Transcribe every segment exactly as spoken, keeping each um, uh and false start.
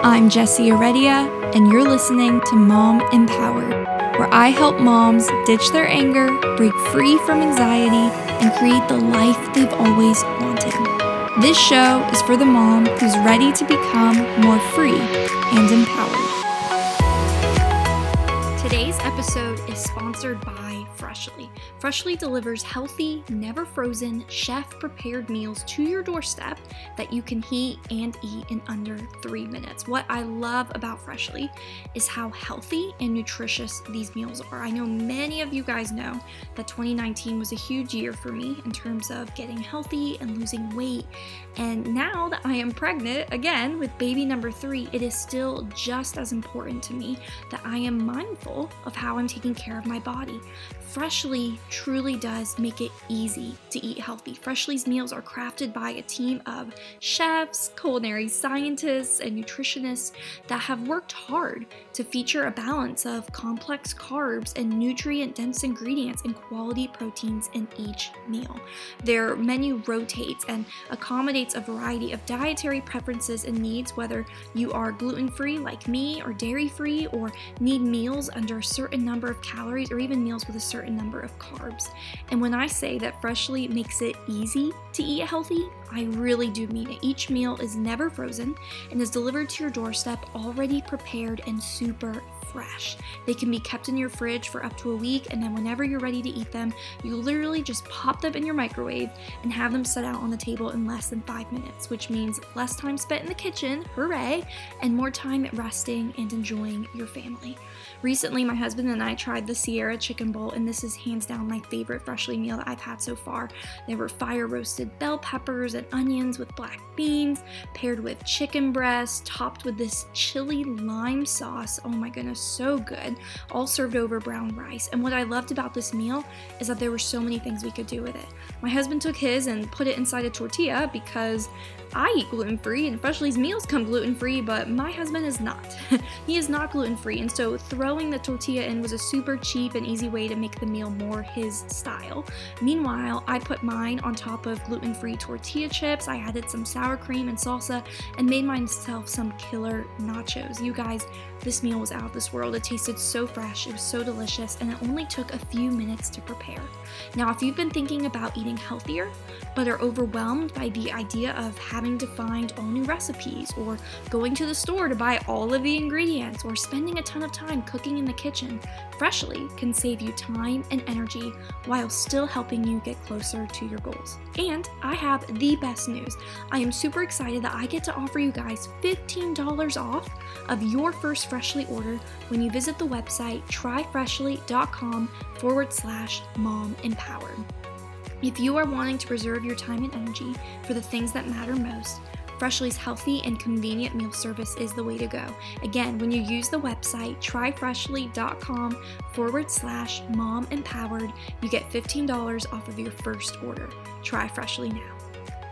I'm Jessie Eredia, and you're listening to Mom Empowered, where I help moms ditch their anger, break free from anxiety, and create the life they've always wanted. This show is for the mom who's ready to become more free and empowered. Today's episode is sponsored by Freshly. Freshly delivers healthy, never frozen, chef-prepared meals to your doorstep that you can heat and eat in under three minutes. What I love about Freshly is how healthy and nutritious these meals are. I know many of you guys know that twenty nineteen was a huge year for me in terms of getting healthy and losing weight. And now that I am pregnant again with baby number three, it is still just as important to me that I am mindful of how I'm taking care of my body. Freshly truly does make it easy to eat healthy. Freshly's meals are crafted by a team of chefs, culinary scientists, and nutritionists that have worked hard to feature a balance of complex carbs and nutrient-dense ingredients and quality proteins in each meal. Their menu rotates and accommodates a variety of dietary preferences and needs, whether you are gluten-free like me or dairy-free or need meals under a certain number of calories or even meals with a certain certain number of carbs. And when I say that Freshly makes it easy to eat healthy, I really do mean it. Each meal is never frozen and is delivered to your doorstep already prepared and super fresh. They can be kept in your fridge for up to a week, and then whenever you're ready to eat them, you literally just pop them in your microwave and have them set out on the table in less than five minutes, which means less time spent in the kitchen, hooray, and more time resting and enjoying your family. Recently, my husband and I tried the Sierra Chicken Bowl, and this is hands down my favorite Freshly meal that I've had so far. There were fire roasted bell peppers and onions with black beans, paired with chicken breast, topped with this chili lime sauce. Oh my goodness, so good. All served over brown rice. And what I loved about this meal is that there were so many things we could do with it. My husband took his and put it inside a tortilla because I eat gluten-free, and Freshly's meals come gluten-free, but my husband is not. He is not gluten-free, and so throwing the tortilla in was a super cheap and easy way to make the meal more his style. Meanwhile, I put mine on top of gluten-free tortilla chips, I added some sour cream and salsa, and made myself some killer nachos. You guys, this meal was out of this world. It tasted so fresh, it was so delicious, and it only took a few minutes to prepare. Now, if you've been thinking about eating healthier, but are overwhelmed by the idea of having to find all new recipes, or going to the store to buy all of the ingredients, or spending a ton of time cooking in the kitchen, Freshly can save you time and energy while still helping you get closer to your goals. And I have the best news. I am super excited that I get to offer you guys fifteen dollars off of your first Freshly order when you visit the website try freshly dot com forward slash mom empowered. If you are wanting to preserve your time and energy for the things that matter most, Freshly's healthy and convenient meal service is the way to go. Again, when you use the website try freshly dot com forward slash mom empowered, you get fifteen dollars off of your first order. Try Freshly now.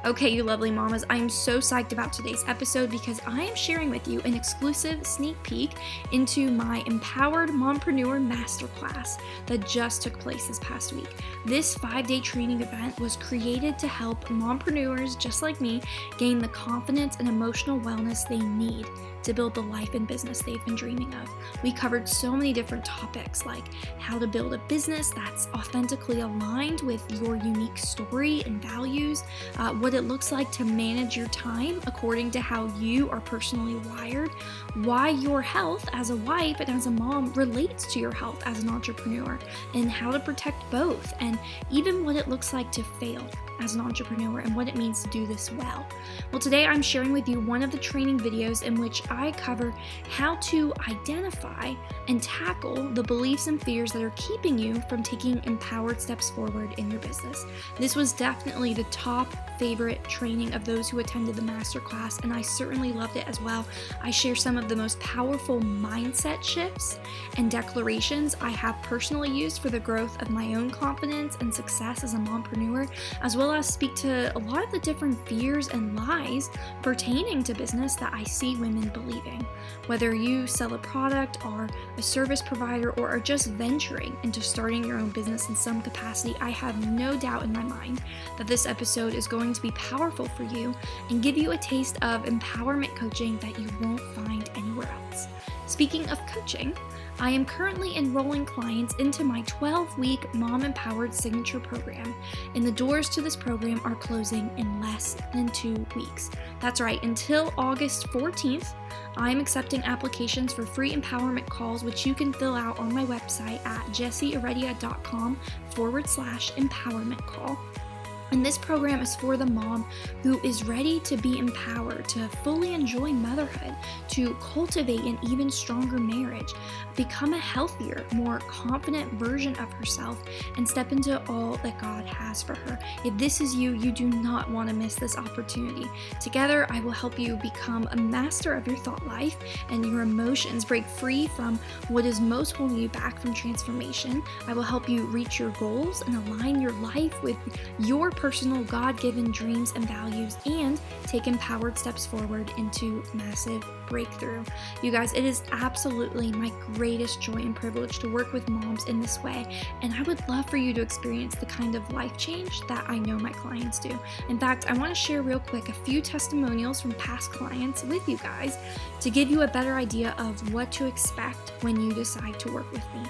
Okay, you lovely mamas, I am so psyched about today's episode because I am sharing with you an exclusive sneak peek into my Empowered Mompreneur Masterclass that just took place this past week. This five-day training event was created to help mompreneurs just like me gain the confidence and emotional wellness they need to build the life and business they've been dreaming of. We covered so many different topics like how to build a business that's authentically aligned with your unique story and values, uh, what it looks like to manage your time according to how you are personally wired, why your health as a wife and as a mom relates to your health as an entrepreneur, and how to protect both, and even what it looks like to fail as an entrepreneur and what it means to do this well. Well, today I'm sharing with you one of the training videos in which I cover how to identify and tackle the beliefs and fears that are keeping you from taking empowered steps forward in your business. This was definitely the top favorite training of those who attended the masterclass, and I certainly loved it as well. I share some of the most powerful mindset shifts and declarations I have personally used for the growth of my own confidence and success as a mompreneur, as well as speak to a lot of the different fears and lies pertaining to business that I see women believing. Whether you sell a product, are a service provider, or are just venturing into starting your own business in some capacity, I have no doubt in my mind that this episode is going to be be powerful for you and give you a taste of empowerment coaching that you won't find anywhere else. Speaking of coaching, I am currently enrolling clients into my twelve-week Mom Empowered Signature Program, and the doors to this program are closing in less than two weeks. That's right, until August fourteenth, I'm accepting applications for free empowerment calls, which you can fill out on my website at jessieereddia dot com forward slash empowerment call. And this program is for the mom who is ready to be empowered, to fully enjoy motherhood, to cultivate an even stronger marriage, become a healthier, more confident version of herself, and step into all that God has for her. If this is you, you do not want to miss this opportunity. Together, I will help you become a master of your thought life and your emotions, break free from what is most holding you back from transformation. I will help you reach your goals and align your life with your personal God-given dreams and values, and take empowered steps forward into massive breakthrough. You guys, it is absolutely my greatest joy and privilege to work with moms in this way, and I would love for you to experience the kind of life change that I know my clients do. In fact, I want to share real quick a few testimonials from past clients with you guys to give you a better idea of what to expect when you decide to work with me.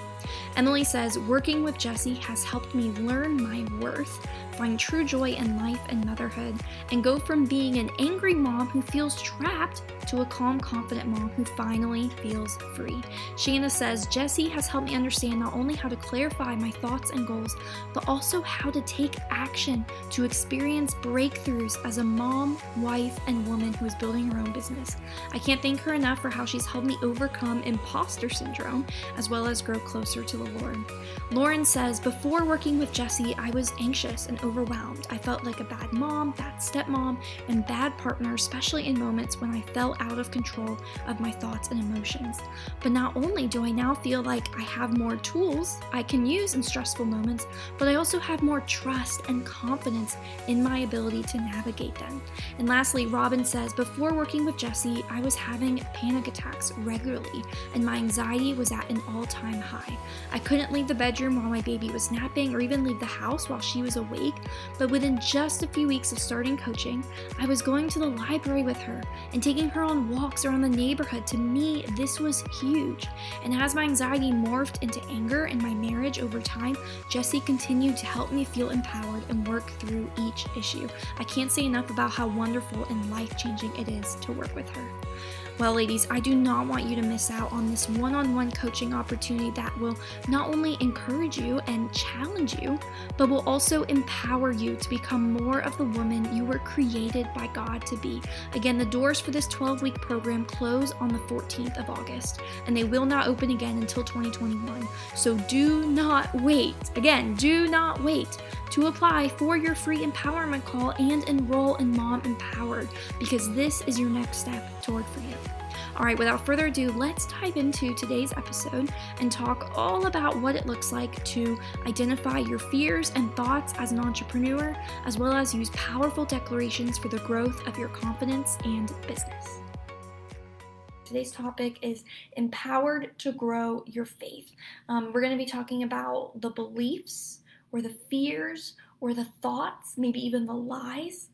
Emily says, working with Jessie has helped me learn my worth, find true joy in life and motherhood, and go from being an angry mom who feels trapped to a calm, confident mom who finally feels free. Shanna says, Jessie has helped me understand not only how to clarify my thoughts and goals, but also how to take action to experience breakthroughs as a mom, wife, and woman who is building her own business. I can't thank her enough for how she's helped me overcome imposter syndrome, as well as grow closer to the Lord. Lauren says, before working with Jessie, I was anxious and overwhelmed. I felt like a bad mom, bad stepmom, and bad partner, especially in moments when I fell out of control of my thoughts and emotions. But not only do I now feel like I have more tools I can use in stressful moments, but I also have more trust and confidence in my ability to navigate them. And lastly, Robin says, before working with Jessie, I was having panic attacks regularly, and my anxiety was at an all-time high. I couldn't leave the bedroom while my baby was napping, or even leave the house while she was awake. But within just a few weeks of starting coaching, I was going to the library with her and taking her on walks around the neighborhood. To me, this was huge. And as my anxiety morphed into anger in my marriage over time, Jessie continued to help me feel empowered and work through each issue. I can't say enough about how wonderful and life-changing it is to work with her. Well, ladies, I do not want you to miss out on this one-on-one coaching opportunity that will not only encourage you and challenge you, but will also empower you to become more of the woman you were created by God to be. Again, the doors for this twelve-week program close on the fourteenth of August, and they will not open again until twenty twenty-one. So do not wait. Again, do not wait to apply for your free empowerment call and enroll in Mom Empowered, because this is your next step toward freedom. All right, without further ado, let's dive into today's episode and talk all about what it looks like to identify your fears and thoughts as an entrepreneur, as well as use powerful declarations for the growth of your confidence and business. Today's topic is empowered to grow your faith. Um, we're going to be talking about the beliefs or the fears or the thoughts, maybe even the lies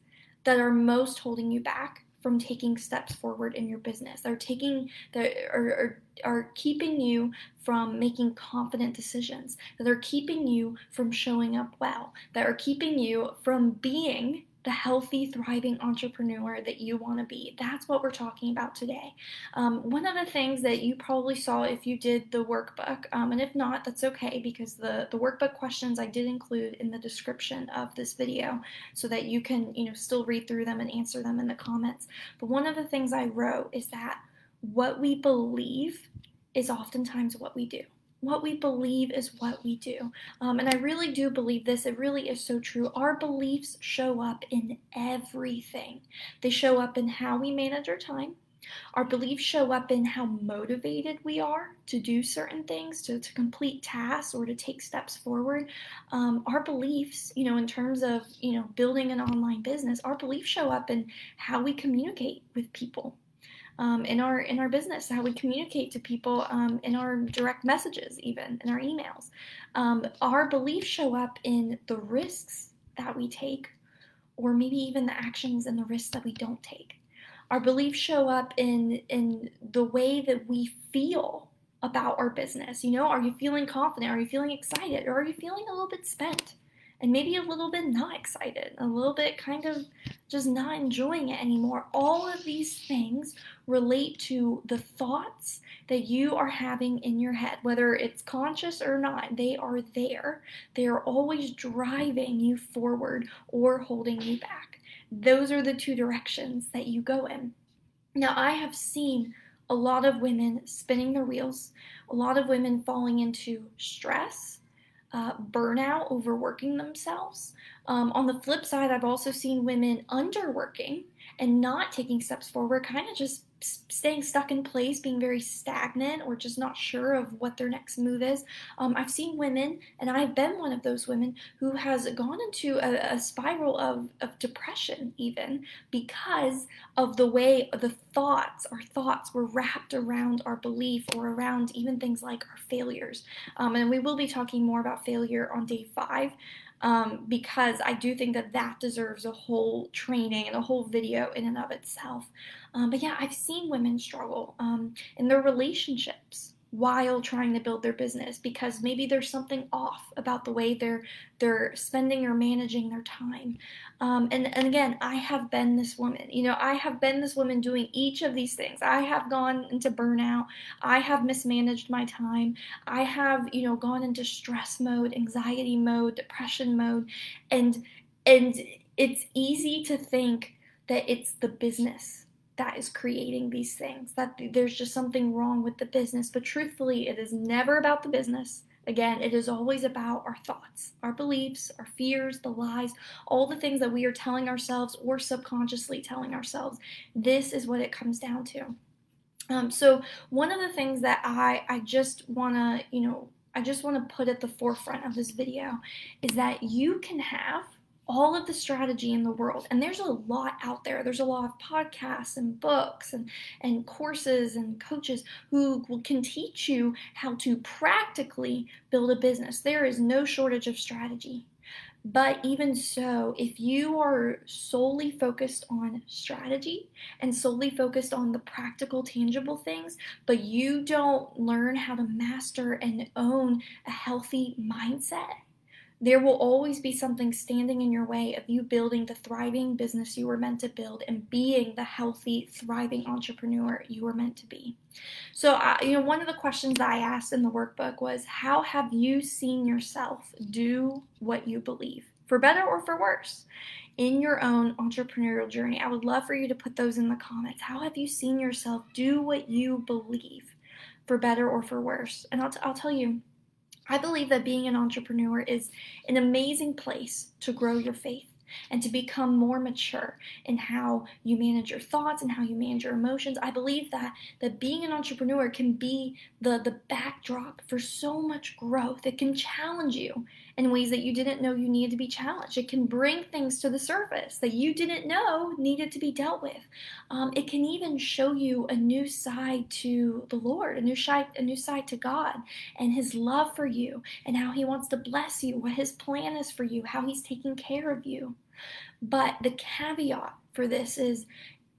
that are most holding you back from taking steps forward in your business. They're taking, they're, are, are, are keeping you from making confident decisions, that are keeping you from showing up well, that are keeping you from being the healthy, thriving entrepreneur that you want to be. That's what we're talking about today. Um, one of the things that you probably saw if you did the workbook, um, and if not, that's okay, because the, the workbook questions I did include in the description of this video so that you can, you know, still read through them and answer them in the comments. But one of the things I wrote is that what we believe is oftentimes what we do. What we believe is what we do. Um, and I really do believe this. It really is so true. Our beliefs show up in everything. They show up in how we manage our time. Our beliefs show up in how motivated we are to do certain things, to, to complete tasks or to take steps forward. Um, our beliefs, you know, in terms of, you know, building an online business, our beliefs show up in how we communicate with people. Um, in our in our business, how we communicate to people, um, in our direct messages, even in our emails. Um, our beliefs show up in the risks that we take or maybe even the actions and the risks that we don't take. Our beliefs show up in in the way that we feel about our business. You know, are you feeling confident? Are you feeling excited? Or are you feeling a little bit spent? And maybe a little bit not excited, a little bit kind of just not enjoying it anymore. All of these things relate to the thoughts that you are having in your head, whether it's conscious or not. They are there. They are always driving you forward or holding you back. Those are the two directions that you go in. Now, I have seen a lot of women spinning their wheels, a lot of women falling into stress, Uh, burnout, overworking themselves. Um, on the flip side, I've also seen women underworking and not taking steps forward, kind of just staying stuck in place, being very stagnant or just not sure of what their next move is. Um, I've seen women, and I've been one of those women, who has gone into a, a spiral of, of depression even because of the way the thoughts, our thoughts were wrapped around our belief or around even things like our failures. Um, and we will be talking more about failure on day five. Um, because I do think that that deserves a whole training and a whole video in and of itself. Um, but yeah, I've seen women struggle um, in their relationships while trying to build their business because maybe there's something off about the way they're they're spending or managing their time. Um, and, and again, I have been this woman. You know, I have been this woman doing each of these things. I have gone into burnout. I have mismanaged my time. I have, you know, gone into stress mode, anxiety mode, depression mode. And, and it's easy to think that it's the business that is creating these things, that there's just something wrong with the business. But truthfully, it is never about the business. Again, it is always about our thoughts, our beliefs, our fears, the lies, all the things that we are telling ourselves or subconsciously telling ourselves. This is what it comes down to. Um, so one of the things that I, I just want to, you know, I just want to put at the forefront of this video is that you can have all of the strategy in the world. And there's a lot out there. There's a lot of podcasts and books and, and courses and coaches who can teach you how to practically build a business. There is no shortage of strategy. But even so, if you are solely focused on strategy and solely focused on the practical, tangible things, but you don't learn how to master and own a healthy mindset, there will always be something standing in your way of you building the thriving business you were meant to build and being the healthy, thriving entrepreneur you were meant to be. So, I, you know, one of the questions I asked in the workbook was, how have you seen yourself do what you believe, for better or for worse, in your own entrepreneurial journey? I would love for you to put those in the comments. How have you seen yourself do what you believe, for better or for worse? And I'll, t- I'll tell you, I believe that being an entrepreneur is an amazing place to grow your faith and to become more mature in how you manage your thoughts and how you manage your emotions. I believe that, that being an entrepreneur can be the, the backdrop for so much growth. It can challenge you in ways that you didn't know you needed to be challenged. It can bring things to the surface that you didn't know needed to be dealt with. Um, it can even show you a new side to the Lord, a new side, a new side to God and His love for you and how He wants to bless you, what His plan is for you, how He's taking care of you. But the caveat for this is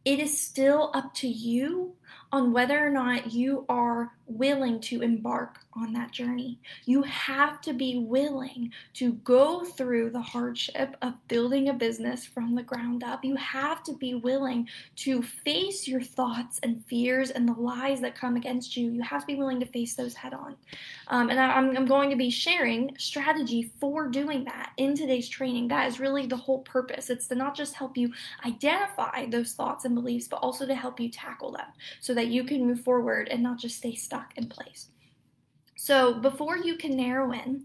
it is still up to you on whether or not you are willing to embark on that journey. You have to be willing to go through the hardship of building a business from the ground up. You have to be willing to face your thoughts and fears and the lies that come against you. You have to be willing to face those head on. Um, and I, I'm, I'm going to be sharing strategy for doing that in today's training. That is really the whole purpose. It's to not just help you identify those thoughts and beliefs, but also to help you tackle them so that you can move forward and not just stay stuck in place. So before you can narrow in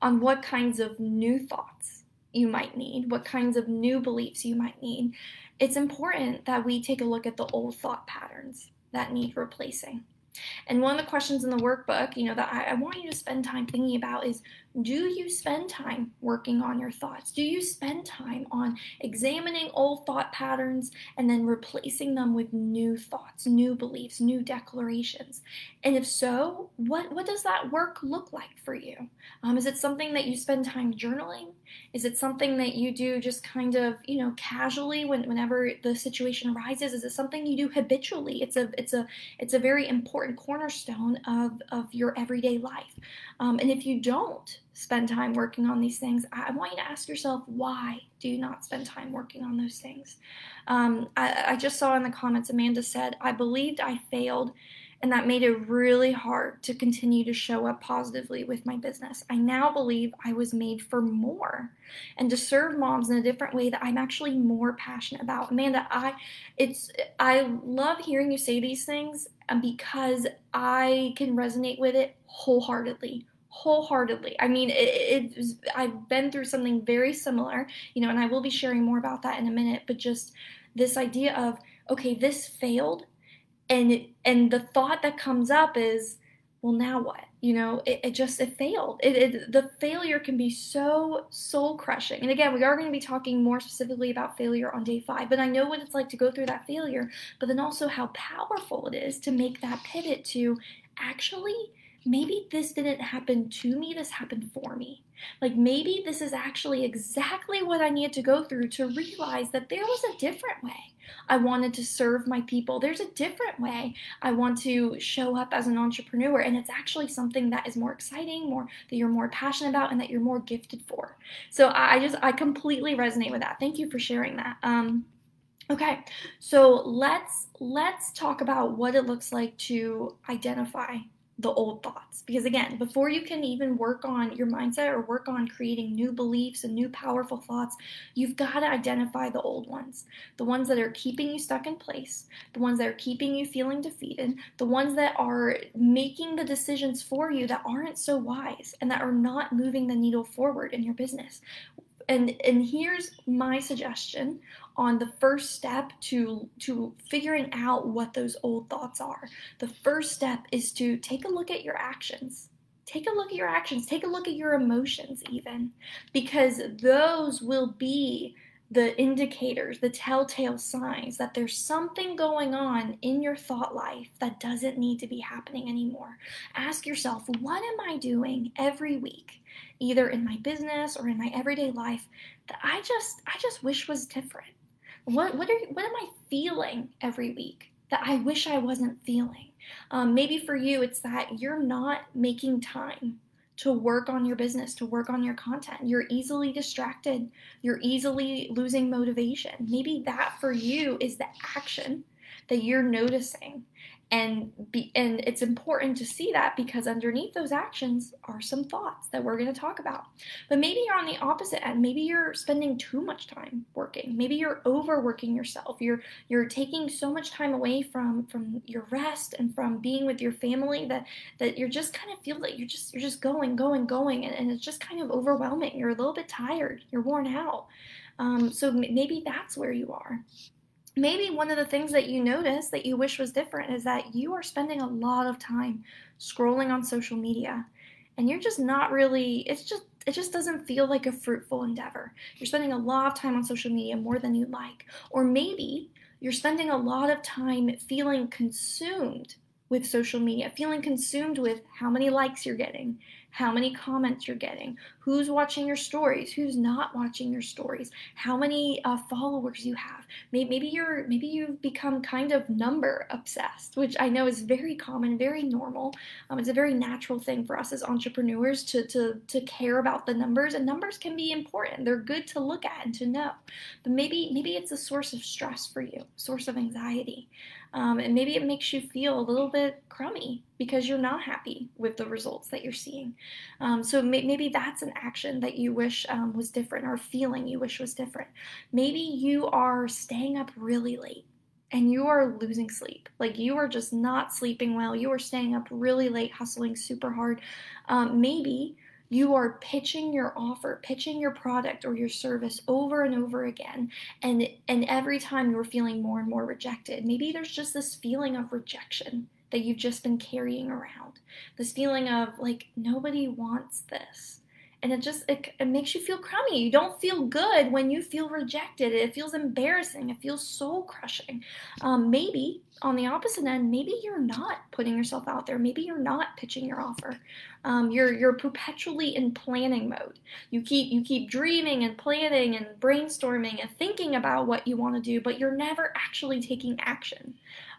on what kinds of new thoughts you might need, what kinds of new beliefs you might need, it's important that we take a look at the old thought patterns that need replacing. And one of the questions in the workbook, you know, that I, I want you to spend time thinking about is, do you spend time working on your thoughts? Do you spend time on examining old thought patterns and then replacing them with new thoughts, new beliefs, new declarations? And if so, what, what does that work look like for you? Um, is it something that you spend time journaling? Is it something that you do just kind of, you know, casually when, whenever the situation arises? Is it something you do habitually? It's a, it's a, it's a very important cornerstone of, of your everyday life. Um, and if you don't spend time working on these things, I want you to ask yourself, why do you not spend time working on those things? Um, I, I just saw in the comments, Amanda said, I believed I failed, and that made it really hard to continue to show up positively with my business. I now believe I was made for more and to serve moms in a different way that I'm actually more passionate about. Amanda, I it's I love hearing you say these things because I can resonate with it wholeheartedly. Wholeheartedly. I mean, it, it was, I've been through something very similar, you know, and I will be sharing more about that in a minute, but just this idea of, okay, this failed. And and the thought that comes up is, well, now what? You know, it, it just, it failed. It, it the failure can be so soul crushing. And again, we are going to be talking more specifically about failure on day five, but I know what it's like to go through that failure, but then also how powerful it is to make that pivot to actually, maybe this didn't happen to me, this happened for me. Like maybe this is actually exactly what I needed to go through to realize that there was a different way I wanted to serve my people. There's a different way I want to show up as an entrepreneur, and it's actually something that is more exciting, more that you're more passionate about, and that you're more gifted for. So I just, I completely resonate with that. Thank you for sharing that. Um, okay, so let's let's talk about what it looks like to identify the old thoughts. Because again, before you can even work on your mindset or work on creating new beliefs and new powerful thoughts, you've got to identify the old ones, the ones that are keeping you stuck in place, the ones that are keeping you feeling defeated, the ones that are making the decisions for you that aren't so wise and that are not moving the needle forward in your business. And and here's my suggestion on the first step to to figuring out what those old thoughts are. The first step is to take a look at your actions. Take a look at your actions. Take a look at your emotions even, because those will be the indicators, the telltale signs that there's something going on in your thought life that doesn't need to be happening anymore. Ask yourself, what am I doing every week, either in my business or in my everyday life, that I just I just wish was different? What what are what am I feeling every week that I wish I wasn't feeling? Um, maybe for you, it's that you're not making time to work on your business, to work on your content. You're easily distracted. You're easily losing motivation. Maybe that for you is the action that you're noticing. And be, and it's important to see that, because underneath those actions are some thoughts that we're going to talk about. But maybe you're on the opposite end. Maybe you're spending too much time working. Maybe you're overworking yourself. You're you're taking so much time away from, from your rest and from being with your family that, that you're just kind of feel that you're just you're just going, going, going, and, and it's just kind of overwhelming. You're a little bit tired. You're worn out. Um, so m- maybe that's where you are. Maybe one of the things that you notice that you wish was different is that you are spending a lot of time scrolling on social media, and you're just not really, it's just, it just doesn't feel like a fruitful endeavor. You're spending a lot of time on social media, more than you like. Or maybe you're spending a lot of time feeling consumed with social media, feeling consumed with how many likes you're getting, how many comments you're getting, who's watching your stories, who's not watching your stories, how many uh, followers you have. Maybe, maybe you're, maybe you've become kind of number obsessed, which I know is very common, very normal. Um, it's a very natural thing for us as entrepreneurs to, to, to care about the numbers, and numbers can be important. They're good to look at and to know, but maybe, maybe it's a source of stress for you, source of anxiety. Um, and maybe it makes you feel a little bit crummy because you're not happy with the results that you're seeing. Um, so may- maybe that's an action that you wish um, was different, or a feeling you wish was different. Maybe you are staying up really late and you are losing sleep. Like you are just not sleeping well. You are staying up really late, hustling super hard. Um, maybe You are pitching your offer, pitching your product or your service over and over again. And, and every time you're feeling more and more rejected. Maybe there's just this feeling of rejection that you've just been carrying around. This feeling of like, nobody wants this. And it just, it, it makes you feel crummy. You don't feel good when you feel rejected. It feels embarrassing. It feels soul crushing. Um, maybe on the opposite end, maybe you're not putting yourself out there. Maybe you're not pitching your offer. Um, you're you're perpetually in planning mode. You keep you keep dreaming and planning and brainstorming and thinking about what you want to do, but you're never actually taking action.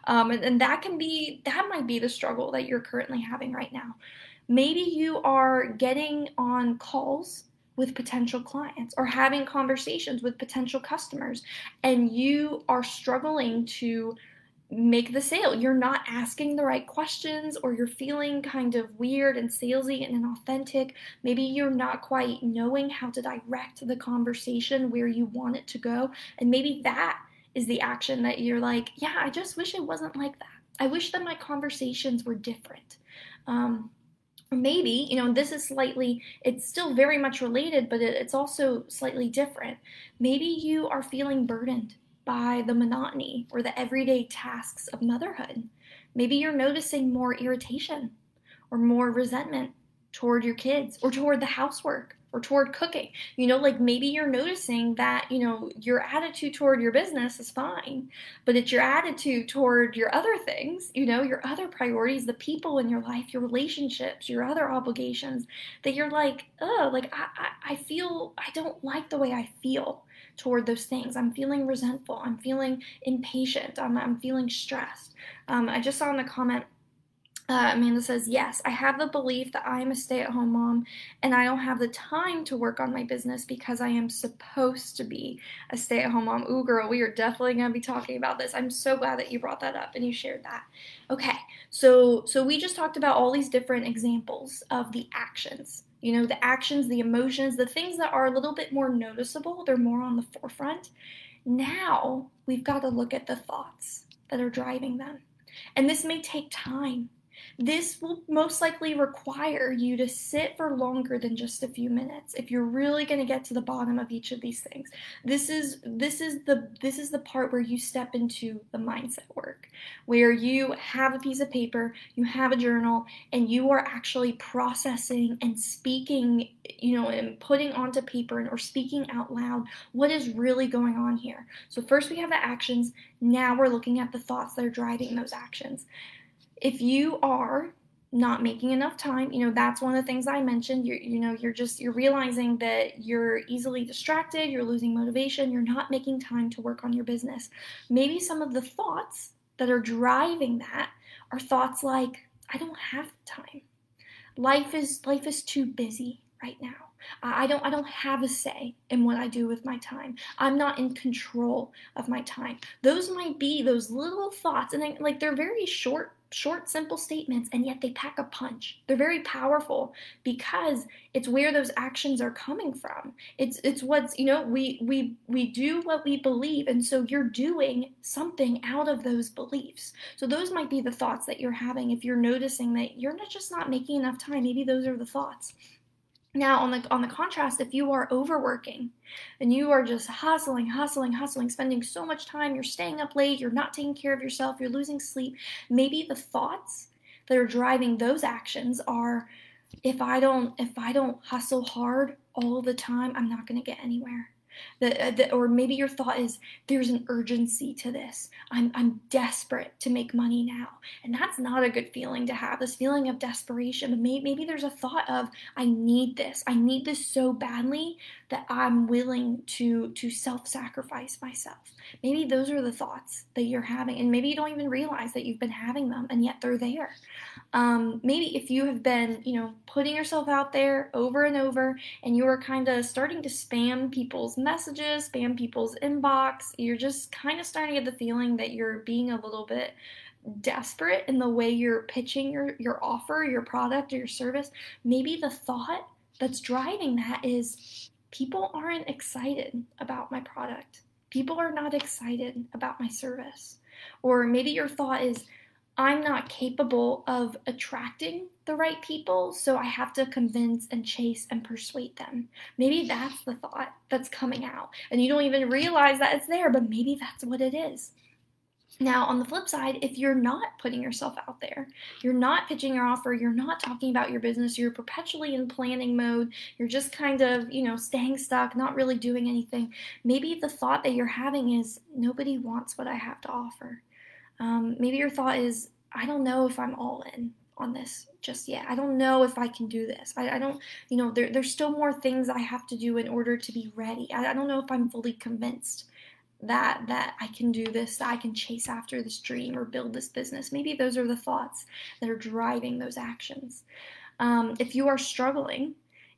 Um, and, and that can be that might be the struggle that you're currently having right now. Maybe you are getting on calls with potential clients or having conversations with potential customers, and you are struggling to make the sale. You're not asking the right questions, or you're feeling kind of weird and salesy and inauthentic. Maybe you're not quite knowing how to direct the conversation where you want it to go. And maybe that is the action that you're like, yeah, I just wish it wasn't like that. I wish that my conversations were different. Um, Maybe, you know, this is slightly, it's still very much related, but it, it's also slightly different. Maybe you are feeling burdened by the monotony or the everyday tasks of motherhood. Maybe you're noticing more irritation or more resentment toward your kids or toward the housework or toward cooking. You know, like maybe you're noticing that, you know, your attitude toward your business is fine, but it's your attitude toward your other things, you know, your other priorities, the people in your life, your relationships, your other obligations, that you're like, oh, like I, I, I feel, I don't like the way I feel toward those things. I'm feeling resentful. I'm feeling impatient. I'm, I'm feeling stressed. Um, I just saw in the comment, Uh, Amanda says, yes, I have the belief that I am a stay-at-home mom and I don't have the time to work on my business because I am supposed to be a stay-at-home mom. Ooh, girl, we are definitely going to be talking about this. I'm so glad that you brought that up and you shared that. Okay, so so we just talked about all these different examples of the actions. You know, the actions, the emotions, the things that are a little bit more noticeable. They're more on the forefront. Now we've got to look at the thoughts that are driving them. And this may take time. This will most likely require you to sit for longer than just a few minutes if you're really going to get to the bottom of each of these things. This is this is the this is the part where you step into the mindset work, where you have a piece of paper, you have a journal, and you are actually processing and speaking, you know, and putting onto paper and or speaking out loud what is really going on here. So first we have the actions. Now we're looking at the thoughts that are driving those actions. If you are not making enough time, you know, that's one of the things I mentioned, you you know, you're just, you're realizing that you're easily distracted, you're losing motivation, you're not making time to work on your business. Maybe some of the thoughts that are driving that are thoughts like, I don't have time. Life is, life is too busy right now. I don't I don't have a say in what I do with my time. I'm not in control of my time. Those might be those little thoughts, and they, like they're very short, short, simple statements, and yet they pack a punch. They're very powerful because it's where those actions are coming from. It's it's what's, you know, we we we do what we believe, and so you're doing something out of those beliefs. So those might be the thoughts that you're having if you're noticing that you're not just not making enough time. Maybe those are the thoughts. Now, on the on the contrast, if you are overworking and you are just hustling, hustling, hustling, spending so much time, you're staying up late, you're not taking care of yourself, you're losing sleep, maybe the thoughts that are driving those actions are, if I don't if I don't hustle hard all the time, I'm not going to get anywhere. The, the, or maybe your thought is, there's an urgency to this. I'm I'm desperate to make money now. And that's not a good feeling to have, this feeling of desperation. But maybe, maybe there's a thought of, I need this. I need this so badly that I'm willing to, to self-sacrifice myself. Maybe those are the thoughts that you're having. And maybe you don't even realize that you've been having them, and yet they're there. Um, maybe if you have been, you know, putting yourself out there over and over, and you are kind of starting to spam people's messages, spam people's inbox, you're just kind of starting to get the feeling that you're being a little bit desperate in the way you're pitching your, your offer, your product, or your service. Maybe the thought that's driving that is, people aren't excited about my product. People are not excited about my service. Or maybe your thought is, I'm not capable of attracting the right people, so I have to convince and chase and persuade them. Maybe that's the thought that's coming out, and you don't even realize that it's there, but maybe that's what it is. Now, on the flip side, if you're not putting yourself out there, you're not pitching your offer, you're not talking about your business, you're perpetually in planning mode, you're just kind of, you know, staying stuck, not really doing anything, maybe the thought that you're having is, nobody wants what I have to offer. Um, maybe your thought is, I don't know if I'm all in on this just yet. I don't know if I can do this. I, I don't, you know, there, there's still more things I have to do in order to be ready. I, I don't know if I'm fully convinced that that I can do this, that I can chase after this dream or build this business. Maybe those are the thoughts that are driving those actions. Um, if you are struggling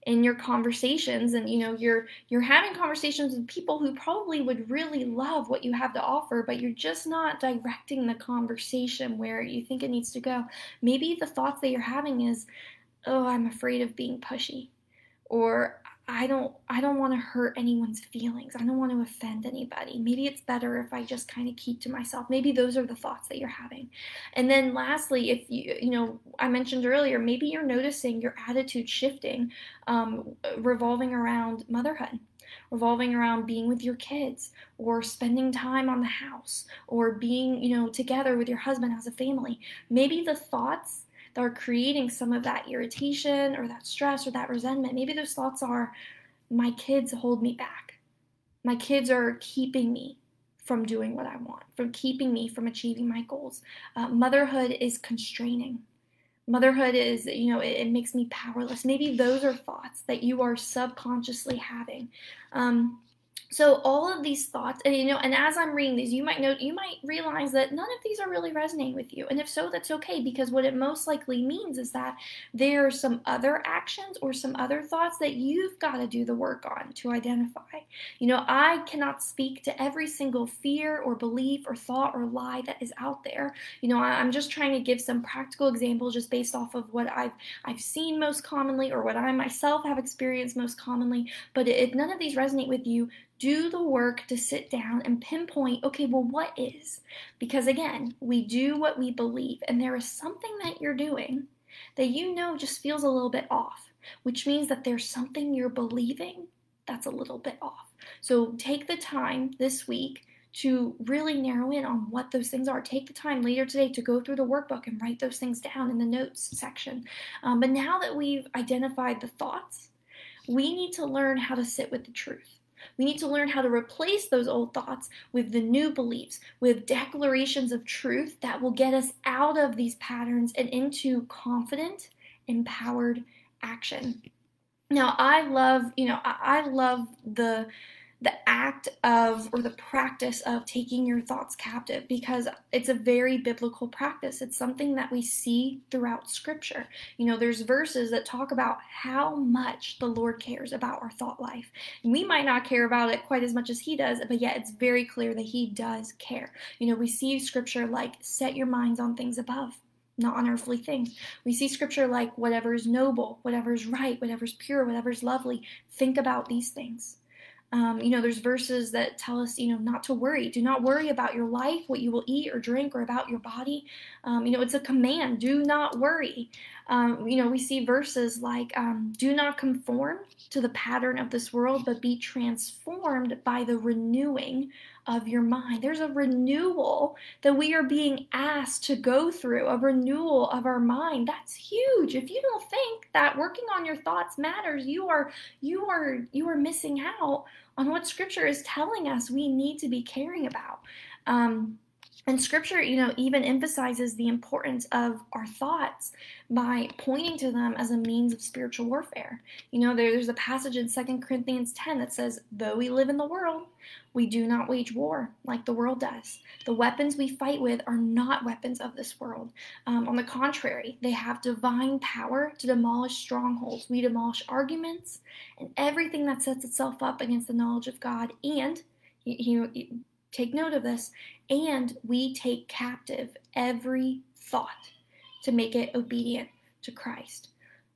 in your conversations, and you know you're you're having conversations with people who probably would really love what you have to offer, but you're just not directing the conversation where you think it needs to go, maybe the thoughts that you're having is, oh, I'm afraid of being pushy, or I don't I don't want to hurt anyone's feelings, I don't want to offend anybody, maybe it's better if I just kind of keep to myself. Maybe those are the thoughts that you're having. And then lastly, if you you know I mentioned earlier, maybe you're noticing your attitude shifting, um, revolving around motherhood, revolving around being with your kids, or spending time on the house, or being, you know, together with your husband as a family. Maybe the thoughts that are creating some of that irritation or that stress or that resentment, maybe those thoughts are, my kids hold me back. My kids are keeping me from doing what I want, from keeping me from achieving my goals. Uh, motherhood is constraining. Motherhood is, you know, it, it makes me powerless. Maybe those are thoughts that you are subconsciously having. Um, So all of these thoughts, and you know, and as I'm reading these, you might know, you might realize that none of these are really resonating with you. And if so, that's okay, because what it most likely means is that there are some other actions or some other thoughts that you've got to do the work on to identify. You know, I cannot speak to every single fear or belief or thought or lie that is out there. You know, I'm just trying to give some practical examples just based off of what I've I've seen most commonly, or what I myself have experienced most commonly. But if none of these resonate with you, do the work to sit down and pinpoint, okay, well, what is? Because again, we do what we believe, and there is something that you're doing that you know just feels a little bit off, which means that there's something you're believing that's a little bit off. So take the time this week to really narrow in on what those things are. Take the time later today to go through the workbook and write those things down in the notes section. Um, but now that we've identified the thoughts, we need to learn how to sit with the truth. We need to learn how to replace those old thoughts with the new beliefs, with declarations of truth that will get us out of these patterns and into confident, empowered action. Now, I love, you know, I love the the act of, or the practice of, taking your thoughts captive, because it's a very biblical practice. It's something that we see throughout Scripture. You know, there's verses that talk about how much the Lord cares about our thought life. And we might not care about it quite as much as He does, but yet it's very clear that He does care. You know, we see Scripture like, set your minds on things above, not on earthly things. We see Scripture like, whatever is noble, whatever is right, whatever is pure, whatever is lovely, think about these things. Um, you know, there's verses that tell us, you know, not to worry. Do not worry about your life, what you will eat or drink, or about your body. Um, you know, it's a command. Do not worry. Um, you know, we see verses like, um, do not conform to the pattern of this world, but be transformed by the renewing of your mind. There's a renewal that we are being asked to go through, a renewal of our mind. That's huge. If you don't think that working on your thoughts matters, you are, you are, you are missing out on what Scripture is telling us we need to be caring about. Um, And Scripture, you know, even emphasizes the importance of our thoughts by pointing to them as a means of spiritual warfare. You know, there, there's a passage in Second Corinthians ten that says, though we live in the world, we do not wage war like the world does. The weapons we fight with are not weapons of this world. Um, on the contrary, they have divine power to demolish strongholds. We demolish arguments and everything that sets itself up against the knowledge of God. And, you know, take note of this, and we take captive every thought to make it obedient to Christ.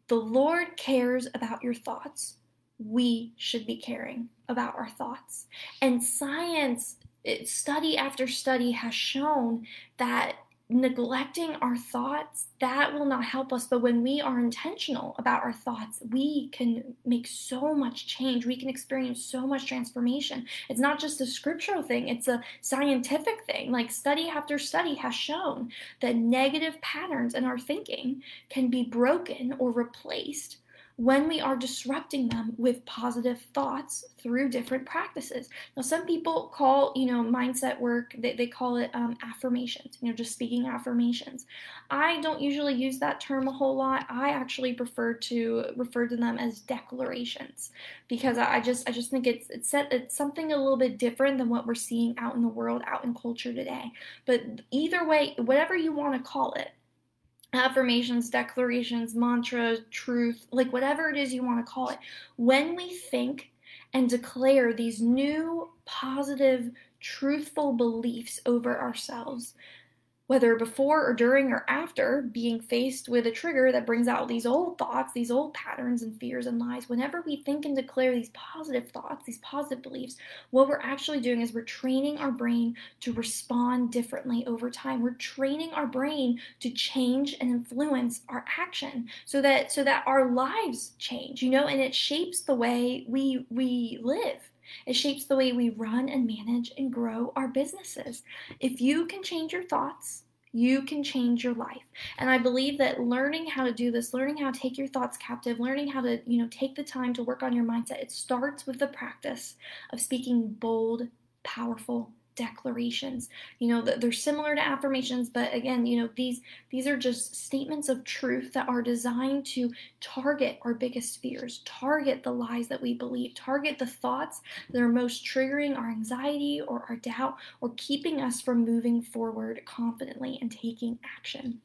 The Lord cares about your thoughts. We should be caring about our thoughts. And science, study after study, has shown that neglecting our thoughts, that will not help us. But when we are intentional about our thoughts, we can make so much change. We can experience so much transformation. It's not just a scriptural thing. It's a scientific thing. Like study after study has shown that negative patterns in our thinking can be broken or replaced when we are disrupting them with positive thoughts through different practices. Now, some people call, you know, mindset work, they, they call it um, affirmations, you know, just speaking affirmations. I don't usually use that term a whole lot. I actually prefer to refer to them as declarations, because I just I just think it's it's, set, it's something a little bit different than what we're seeing out in the world, out in culture today. But either way, whatever you want to call it, affirmations, declarations, mantras, truth, like whatever it is you want to call it. When we think and declare these new, positive, truthful beliefs over ourselves, whether before or during or after being faced with a trigger that brings out these old thoughts, these old patterns and fears and lies, whenever we think and declare these positive thoughts, these positive beliefs, what we're actually doing is we're training our brain to respond differently over time. We're training our brain to change and influence our action so that so that our lives change, you know, and it shapes the way we we live. It shapes the way we run and manage and grow our businesses. If you can change your thoughts, you can change your life. And I believe that learning how to do this, learning how to take your thoughts captive, learning how to, you know, take the time to work on your mindset, it starts with the practice of speaking bold, powerful declarations. You know, they're similar to affirmations, but again, you know, these these are just statements of truth that are designed to target our biggest fears, target the lies that we believe, target the thoughts that are most triggering our anxiety or our doubt or keeping us from moving forward confidently and taking action.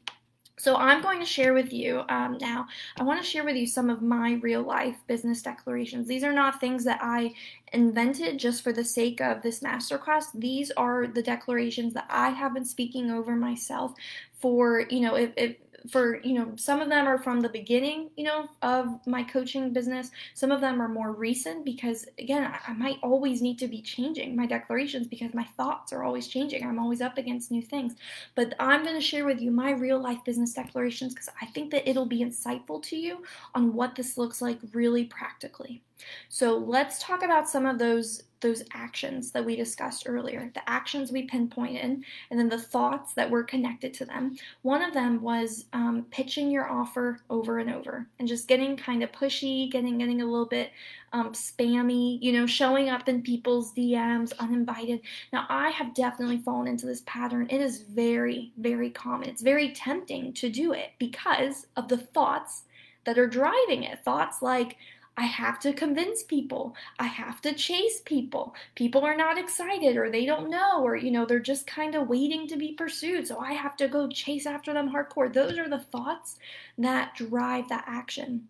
So I'm going to share with you um, now, I want to share with you some of my real life business declarations. These are not things that I invented just for the sake of this masterclass. These are the declarations that I have been speaking over myself for, you know, if, if for, you know, some of them are from the beginning, you know, of my coaching business. Some of them are more recent because, again, I might always need to be changing my declarations because my thoughts are always changing. I'm always up against new things. But I'm going to share with you my real life business declarations because I think that it'll be insightful to you on what this looks like really practically. So let's talk about some of those those actions that we discussed earlier, the actions we pinpointed, and then the thoughts that were connected to them. One of them was um, pitching your offer over and over and just getting kind of pushy, getting getting a little bit um, spammy, you know, showing up in people's D Ms uninvited. Now, I have definitely fallen into this pattern. It is very, very common. It's very tempting to do it because of the thoughts that are driving it, thoughts like, I have to convince people. I have to chase people. People are not excited or they don't know or, you know, they're just kind of waiting to be pursued. So I have to go chase after them hardcore. Those are the thoughts that drive that action.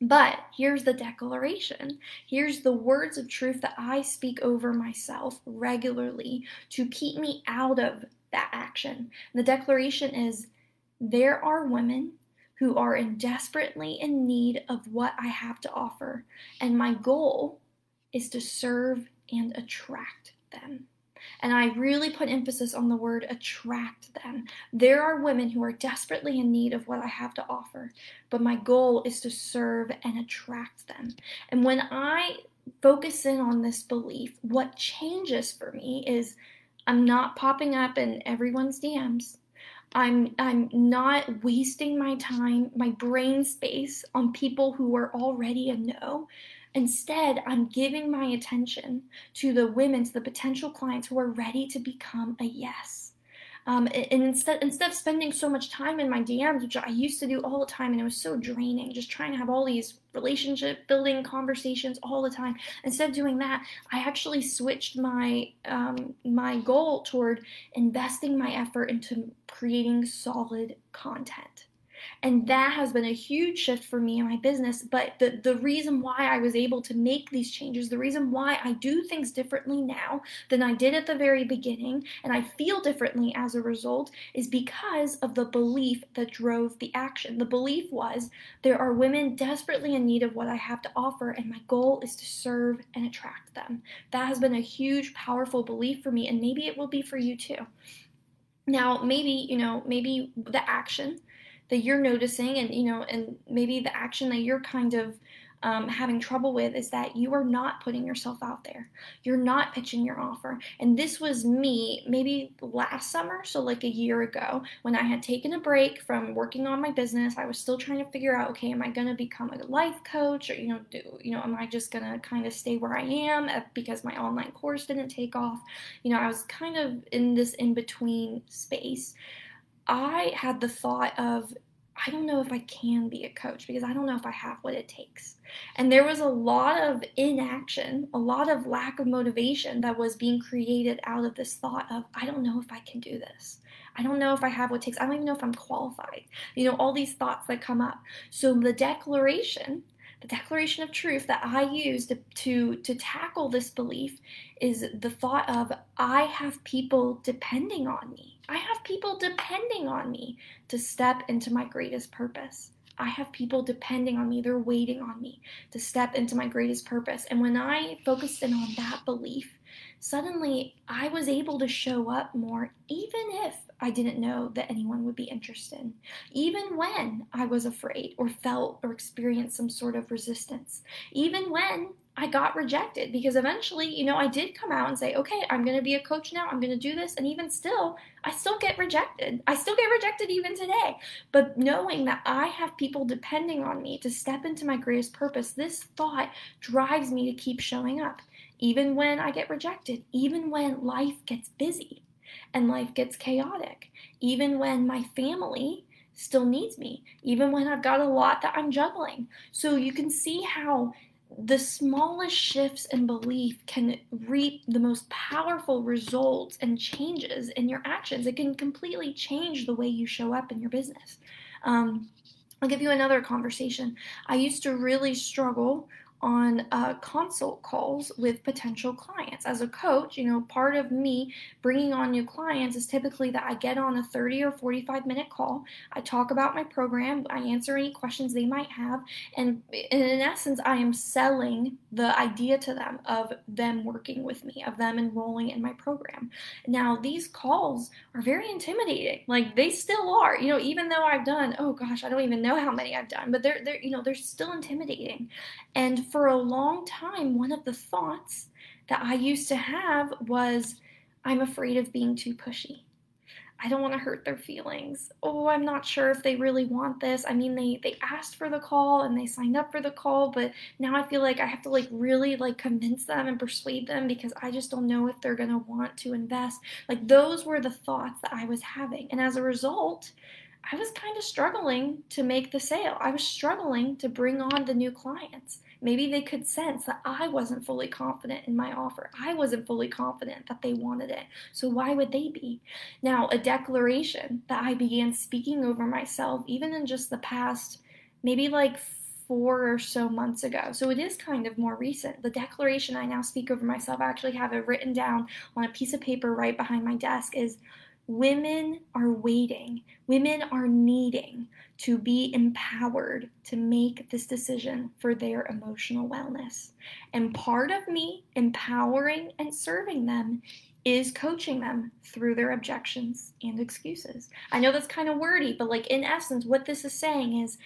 But here's the declaration. Here's the words of truth that I speak over myself regularly to keep me out of that action. And the declaration is, there are women who are in desperately in need of what I have to offer. And my goal is to serve and attract them. And I really put emphasis on the word attract them. There are women who are desperately in need of what I have to offer, but my goal is to serve and attract them. And when I focus in on this belief, what changes for me is I'm not popping up in everyone's D Ms. I'm I'm not wasting my time, my brain space on people who are already a no. Instead, I'm giving my attention to the women, to the potential clients who are ready to become a yes. Um, and instead, instead of spending so much time in my D Ms, which I used to do all the time, and it was so draining, just trying to have all these relationship building conversations all the time. Instead of doing that, I actually switched my um, my goal toward investing my effort into creating solid content. And that has been a huge shift for me in my business. But the, the reason why I was able to make these changes, the reason why I do things differently now than I did at the very beginning, and I feel differently as a result, is because of the belief that drove the action. The belief was, there are women desperately in need of what I have to offer, and my goal is to serve and attract them. That has been a huge, powerful belief for me, and maybe it will be for you too. Now, maybe, you know, maybe the action that you're noticing and, you know, and maybe the action that you're kind of um, having trouble with is that you are not putting yourself out there. You're not pitching your offer. And this was me maybe last summer, so like a year ago, when I had taken a break from working on my business. I was still trying to figure out, okay, am I going to become a life coach, or, you know, do, you know, am I just going to kind of stay where I am because my online course didn't take off? You know, I was kind of in this in-between space. I had the thought of, I don't know if I can be a coach because I don't know if I have what it takes. And there was a lot of inaction, a lot of lack of motivation that was being created out of this thought of, I don't know if I can do this. I don't know if I have what it takes. I don't even know if I'm qualified. You know, all these thoughts that come up. So the declaration, the declaration of truth that I used to, to, to tackle this belief is the thought of, I have people depending on me. I have people depending on me to step into my greatest purpose. I have people depending on me. They're waiting on me to step into my greatest purpose. And when I focused in on that belief, suddenly I was able to show up more, even if I didn't know that anyone would be interested, even when I was afraid or felt or experienced some sort of resistance, even when I got rejected, because eventually, you know, I did come out and say, okay, I'm going to be a coach now. I'm going to do this. And even still, I still get rejected. I still get rejected even today. But knowing that I have people depending on me to step into my greatest purpose, this thought drives me to keep showing up, even when I get rejected, even when life gets busy and life gets chaotic, even when my family still needs me, even when I've got a lot that I'm juggling. So you can see how the smallest shifts in belief can reap the most powerful results and changes in your actions. It can completely change the way you show up in your business. Um, I'll give you another conversation. I used to really struggle on uh, consult calls with potential clients. As a coach, you know, part of me bringing on new clients is typically that I get on a thirty or forty-five minute call. I talk about my program. I answer any questions they might have. And in essence, I am selling the idea to them of them working with me, of them enrolling in my program. Now, these calls are very intimidating. Like, they still are, you know, even though I've done, oh gosh, I don't even know how many I've done, but they're, they're, you know, they're still intimidating. And for a long time, one of the thoughts that I used to have was, I'm afraid of being too pushy. I don't want to hurt their feelings. Oh, I'm not sure if they really want this. I mean, they, they asked for the call and they signed up for the call, but now I feel like I have to like really like convince them and persuade them because I just don't know if they're going to want to invest. Like, those were the thoughts that I was having. And as a result, I was kind of struggling to make the sale. I was struggling to bring on the new clients. Maybe they could sense that I wasn't fully confident in my offer. I wasn't fully confident that they wanted it. So why would they be? Now, a declaration that I began speaking over myself, even in just the past, maybe like four or so months ago. So it is kind of more recent. The declaration I now speak over myself, I actually have it written down on a piece of paper right behind my desk, is, women are waiting. Women are needing to be empowered to make this decision for their emotional wellness. And part of me empowering and serving them is coaching them through their objections and excuses. I know that's kind of wordy, but like in essence, what this is saying is,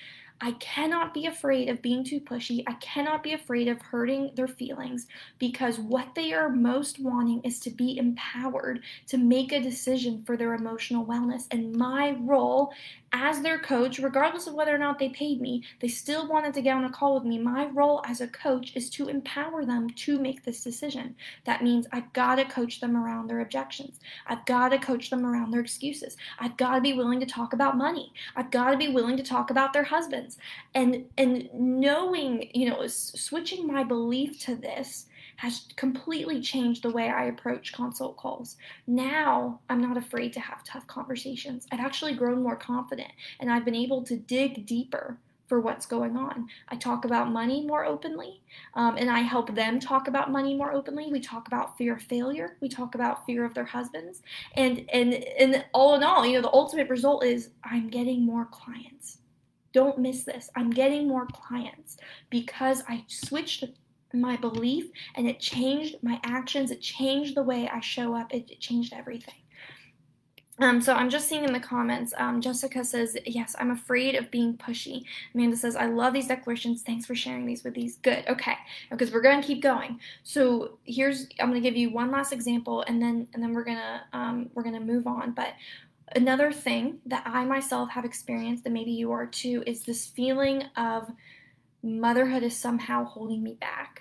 I cannot be afraid of being too pushy. I cannot be afraid of hurting their feelings, because what they are most wanting is to be empowered to make a decision for their emotional wellness. And my role as their coach, regardless of whether or not they paid me, they still wanted to get on a call with me. My role as a coach is to empower them to make this decision. That means I've got to coach them around their objections. I've got to coach them around their excuses. I've got to be willing to talk about money. I've got to be willing to talk about their husbands. And and knowing, you know, switching my belief to this has completely changed the way I approach consult calls. Now I'm not afraid to have tough conversations. I've actually grown more confident, and I've been able to dig deeper for what's going on. I talk about money more openly, um, and I help them talk about money more openly. We talk about fear of failure. We talk about fear of their husbands. And and and all in all, you know, the ultimate result is I'm getting more clients. Don't miss this. I'm getting more clients because I switched my belief, and it changed my actions. It changed the way I show up. It, it changed everything. Um, so I'm just seeing in the comments, um, Jessica says, yes, I'm afraid of being pushy. Amanda says, I love these declarations. Thanks for sharing these with these. Good. Okay. Because we're going to keep going. So here's, I'm going to give you one last example and then, and then we're going to, um, we're going to move on. But another thing that I myself have experienced that maybe you are too, is this feeling of motherhood is somehow holding me back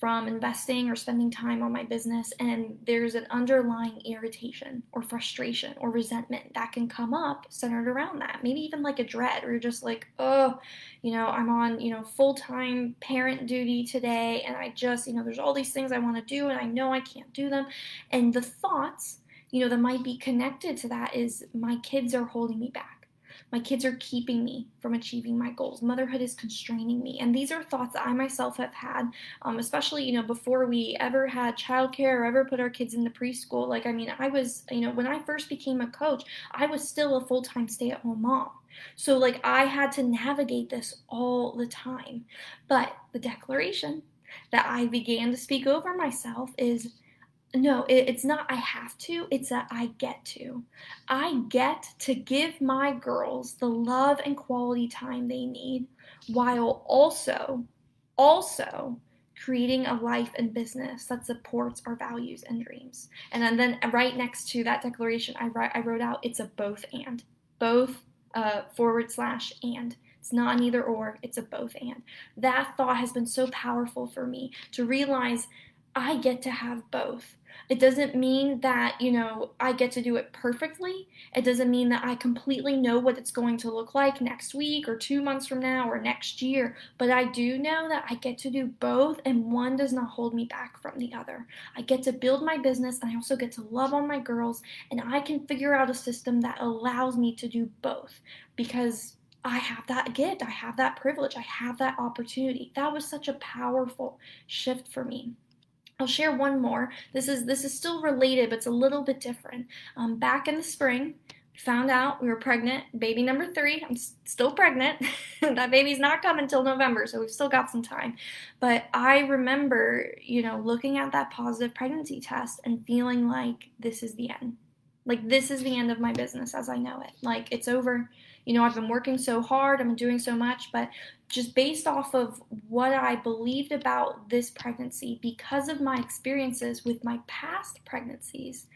from investing or spending time on my business, and there's an underlying irritation or frustration or resentment that can come up centered around that. Maybe even like a dread, or you're just like, oh, you know, I'm on, you know, full-time parent duty today, and I just, you know, there's all these things I want to do, and I know I can't do them. And the thoughts, you know, that might be connected to that is my kids are holding me back. My kids are keeping me from achieving my goals. Motherhood is constraining me. And these are thoughts that I myself have had, um, especially, you know, before we ever had childcare or ever put our kids into preschool. Like, I mean, I was, you know, when I first became a coach, I was still a full-time stay-at-home mom. So, like, I had to navigate this all the time. But the declaration that I began to speak over myself is, no, it's not I have to, it's that I get to. I get to give my girls the love and quality time they need while also, also creating a life and business that supports our values and dreams. And then right next to that declaration, I wrote, I wrote out, it's a both and, both uh, forward slash and. It's not an either or, it's a both and. That thought has been so powerful for me to realize I get to have both. It doesn't mean that, you know, I get to do it perfectly. It doesn't mean that I completely know what it's going to look like next week or two months from now or next year. But I do know that I get to do both, and one does not hold me back from the other. I get to build my business, and I also get to love on my girls, and I can figure out a system that allows me to do both because I have that gift. I have that privilege. I have that opportunity. That was such a powerful shift for me. I'll share one more. This is this is still related, but it's a little bit different. Um, back in the spring, we found out we were pregnant. Baby number three. I'm s- still pregnant. That baby's not coming until November, so we've still got some time. But I remember, you know, looking at that positive pregnancy test and feeling like this is the end. Like, this is the end of my business as I know it. Like, it's over. You know, I've been working so hard. I've been doing so much. But just based off of what I believed about this pregnancy, because of my experiences with my past pregnancies,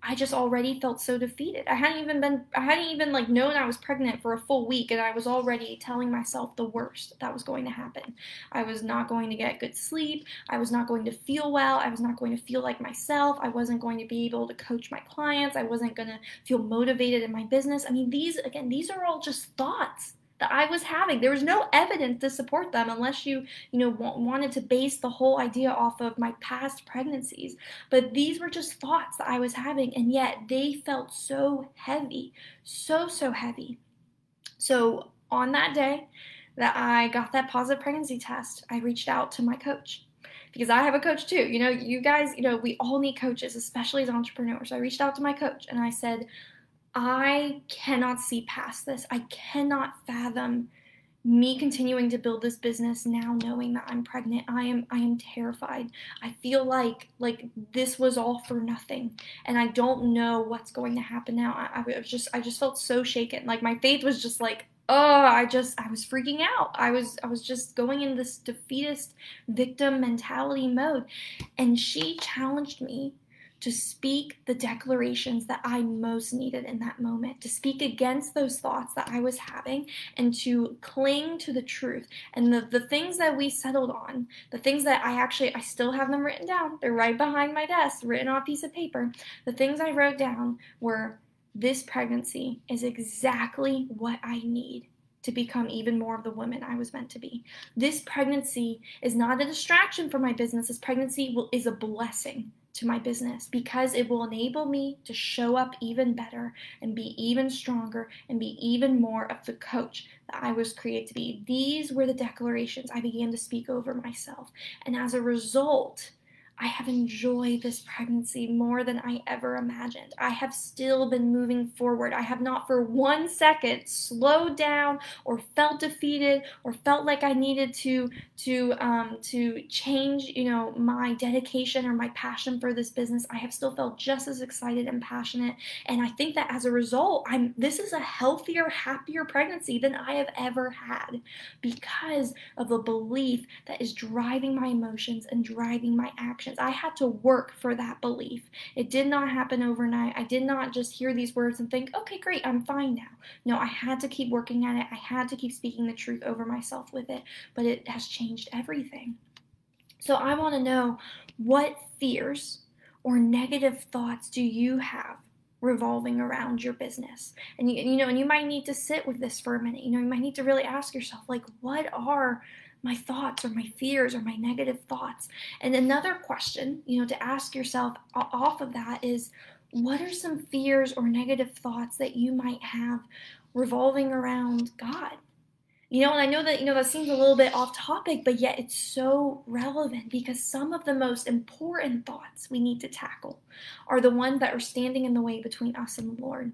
I just already felt so defeated. I hadn't even been, I hadn't even like known I was pregnant for a full week, and I was already telling myself the worst that was going to happen. I was not going to get good sleep. I was not going to feel well. I was not going to feel like myself. I wasn't going to be able to coach my clients. I wasn't going to feel motivated in my business. I mean, these, again, these are all just thoughts that I was having. There was no evidence to support them unless you, you know, w- wanted to base the whole idea off of my past pregnancies. But these were just thoughts that I was having, and yet they felt so heavy, so, so heavy. So on that day that I got that positive pregnancy test, I reached out to my coach. Because I have a coach too. You know, you guys, you know, we all need coaches, especially as entrepreneurs. So I reached out to my coach and I said, I cannot see past this. I cannot fathom me continuing to build this business now knowing that I'm pregnant. I am I am terrified. I feel like like this was all for nothing, and I don't know what's going to happen now. I, I was just I just felt so shaken. Like, my faith was just like, oh, I just, I was freaking out. I was, I was just going in this defeatist victim mentality mode. And she challenged me to speak the declarations that I most needed in that moment, to speak against those thoughts that I was having, and to cling to the truth. And the, the things that we settled on, the things that I actually, I still have them written down. They're right behind my desk, written on a piece of paper. The things I wrote down were, this pregnancy is exactly what I need to become even more of the woman I was meant to be. This pregnancy is not a distraction for my business. This pregnancy will, is a blessing to my business, because it will enable me to show up even better and be even stronger and be even more of the coach that I was created to be. These were the declarations I began to speak over myself. And as a result, I have enjoyed this pregnancy more than I ever imagined. I have still been moving forward. I have not for one second slowed down or felt defeated or felt like I needed to to um, to change, you know, my dedication or my passion for this business. I have still felt just as excited and passionate. And I think that as a result, I'm this is a healthier, happier pregnancy than I have ever had because of the belief that is driving my emotions and driving my actions. I had to work for that belief. It did not happen overnight. I did not just hear these words and think, okay, great, I'm fine now. No, I had to keep working at it. I had to keep speaking the truth over myself with it, but it has changed everything. So I want to know, what fears or negative thoughts do you have revolving around your business? And you, you know, and you might need to sit with this for a minute. You know, you might need to really ask yourself, like, what are my thoughts or my fears or my negative thoughts? And another question, you know, to ask yourself off of that is, what are some fears or negative thoughts that you might have revolving around God? You know, and I know that, you know, that seems a little bit off topic, but yet it's so relevant, because some of the most important thoughts we need to tackle are the ones that are standing in the way between us and the Lord.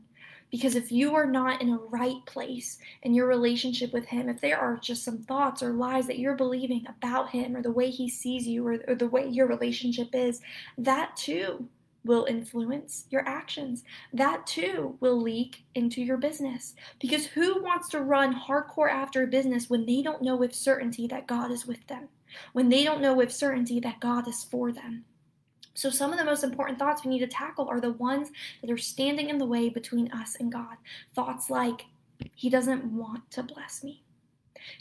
Because if you are not in a right place in your relationship with Him, if there are just some thoughts or lies that you're believing about Him or the way He sees you or, or the way your relationship is, that too will influence your actions. That too will leak into your business. Because who wants to run hardcore after a business when they don't know with certainty that God is with them? When they don't know with certainty that God is for them? So some of the most important thoughts we need to tackle are the ones that are standing in the way between us and God. Thoughts like, He doesn't want to bless me.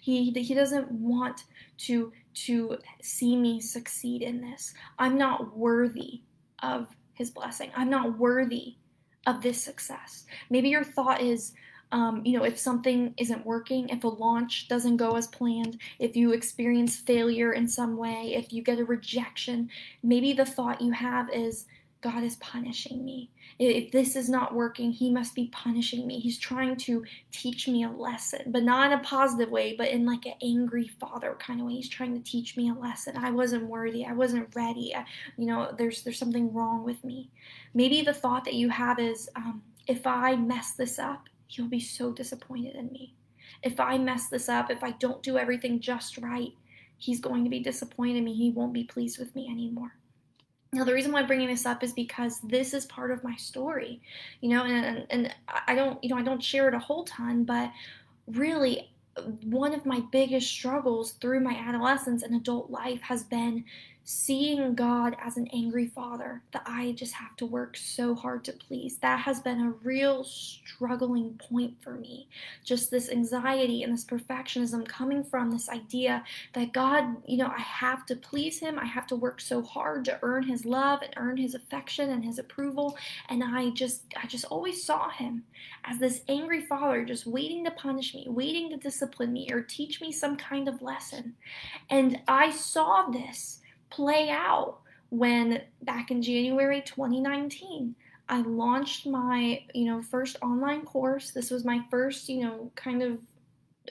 He, he doesn't want to, to see me succeed in this. I'm not worthy of His blessing. I'm not worthy of this success. Maybe your thought is, Um, you know, if something isn't working, if a launch doesn't go as planned, if you experience failure in some way, if you get a rejection, maybe the thought you have is, God is punishing me. If this is not working, He must be punishing me. He's trying to teach me a lesson, but not in a positive way, but in like an angry father kind of way. He's trying to teach me a lesson. I wasn't worthy. I wasn't ready. I, you know, there's there's something wrong with me. Maybe the thought that you have is, um, if I mess this up, He'll be so disappointed in me. If I mess this up, if I don't do everything just right, He's going to be disappointed in me. He won't be pleased with me anymore. Now, the reason why I'm bringing this up is because this is part of my story, you know, and, and I don't, you know, I don't share it a whole ton, but really one of my biggest struggles through my adolescence and adult life has been seeing God as an angry father that I just have to work so hard to please. That has been a real struggling point for me. Just this anxiety and this perfectionism coming from this idea that God, you know, I have to please Him. I have to work so hard to earn His love and earn His affection and His approval. And I just, I just always saw Him as this angry father just waiting to punish me, waiting to discipline me or teach me some kind of lesson. And I saw this play out when back in January twenty nineteen, I launched my, you know, first online course. This was my first, you know, kind of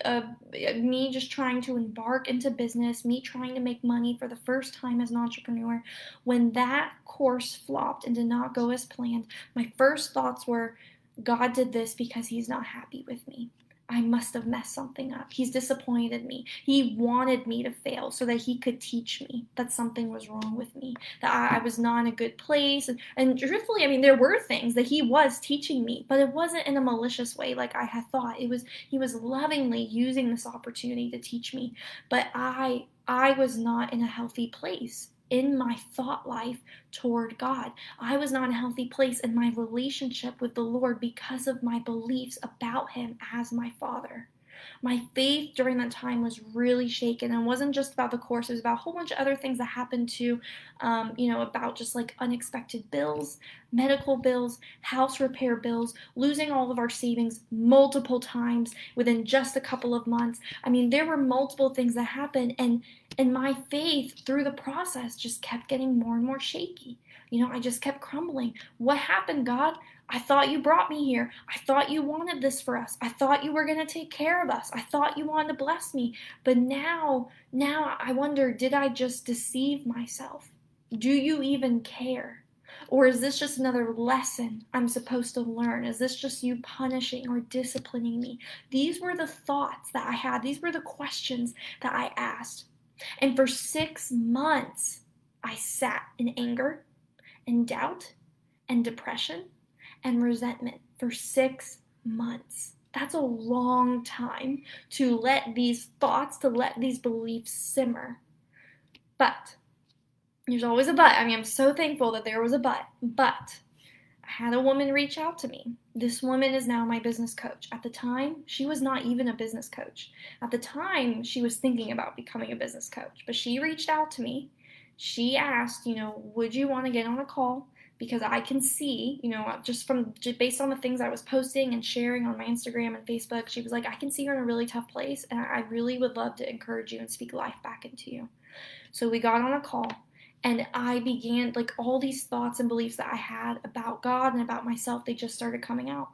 uh, me just trying to embark into business, me trying to make money for the first time as an entrepreneur. When that course flopped and did not go as planned, my first thoughts were, God did this because He's not happy with me. I must have messed something up. He's disappointed me. He wanted me to fail so that He could teach me that something was wrong with me, that I, I was not in a good place. And, and truthfully, I mean, there were things that He was teaching me, but it wasn't in a malicious way like I had thought. It was, He was lovingly using this opportunity to teach me, but I, I was not in a healthy place in my thought life toward God. I was not in a healthy place in my relationship with the Lord because of my beliefs about Him as my Father. My faith during that time was really shaken, and it wasn't just about the course. It was about a whole bunch of other things that happened too, um, you know, about just like unexpected bills, medical bills, house repair bills, losing all of our savings multiple times within just a couple of months. I mean, there were multiple things that happened, and and my faith through the process just kept getting more and more shaky. You know, I just kept crumbling. What happened, God? I thought You brought me here. I thought You wanted this for us. I thought You were going to take care of us. I thought You wanted to bless me. But now, now I wonder, did I just deceive myself? Do you even care? Or is this just another lesson I'm supposed to learn? Is this just you punishing or disciplining me? These were the thoughts that I had. These were the questions that I asked. And for six months, I sat in anger and doubt and depression and resentment for six months. That's a long time to let these thoughts, to let these beliefs simmer. But there's always a but. I mean, I'm so thankful that there was a but. But I had a woman reach out to me. This woman is now my business coach. At the time, she was not even a business coach. At the time, she was thinking about becoming a business coach. But she reached out to me. She asked, you know, would you want to get on a call? Because I can see, you know, just from just based on the things I was posting and sharing on my Instagram and Facebook, she was like, I can see you're in a really tough place, and I really would love to encourage you and speak life back into you. So we got on a call, and I began, like, all these thoughts and beliefs that I had about God and about myself, they just started coming out.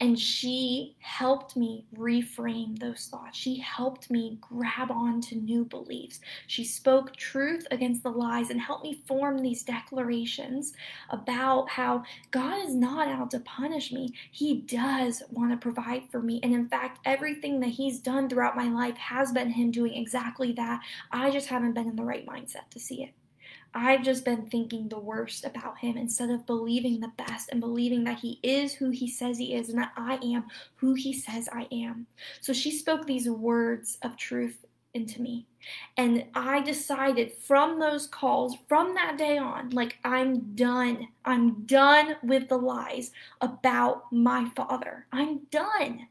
And she helped me reframe those thoughts. She helped me grab on to new beliefs. She spoke truth against the lies and helped me form these declarations about how God is not out to punish me. He does want to provide for me. And in fact, everything that he's done throughout my life has been him doing exactly that. I just haven't been in the right mindset to see it. I've just been thinking the worst about him instead of believing the best and believing that he is who he says he is and that I am who he says I am. So she spoke these words of truth into me. And I decided from those calls, from that day on, like, I'm done. I'm done with the lies about my father. I'm done.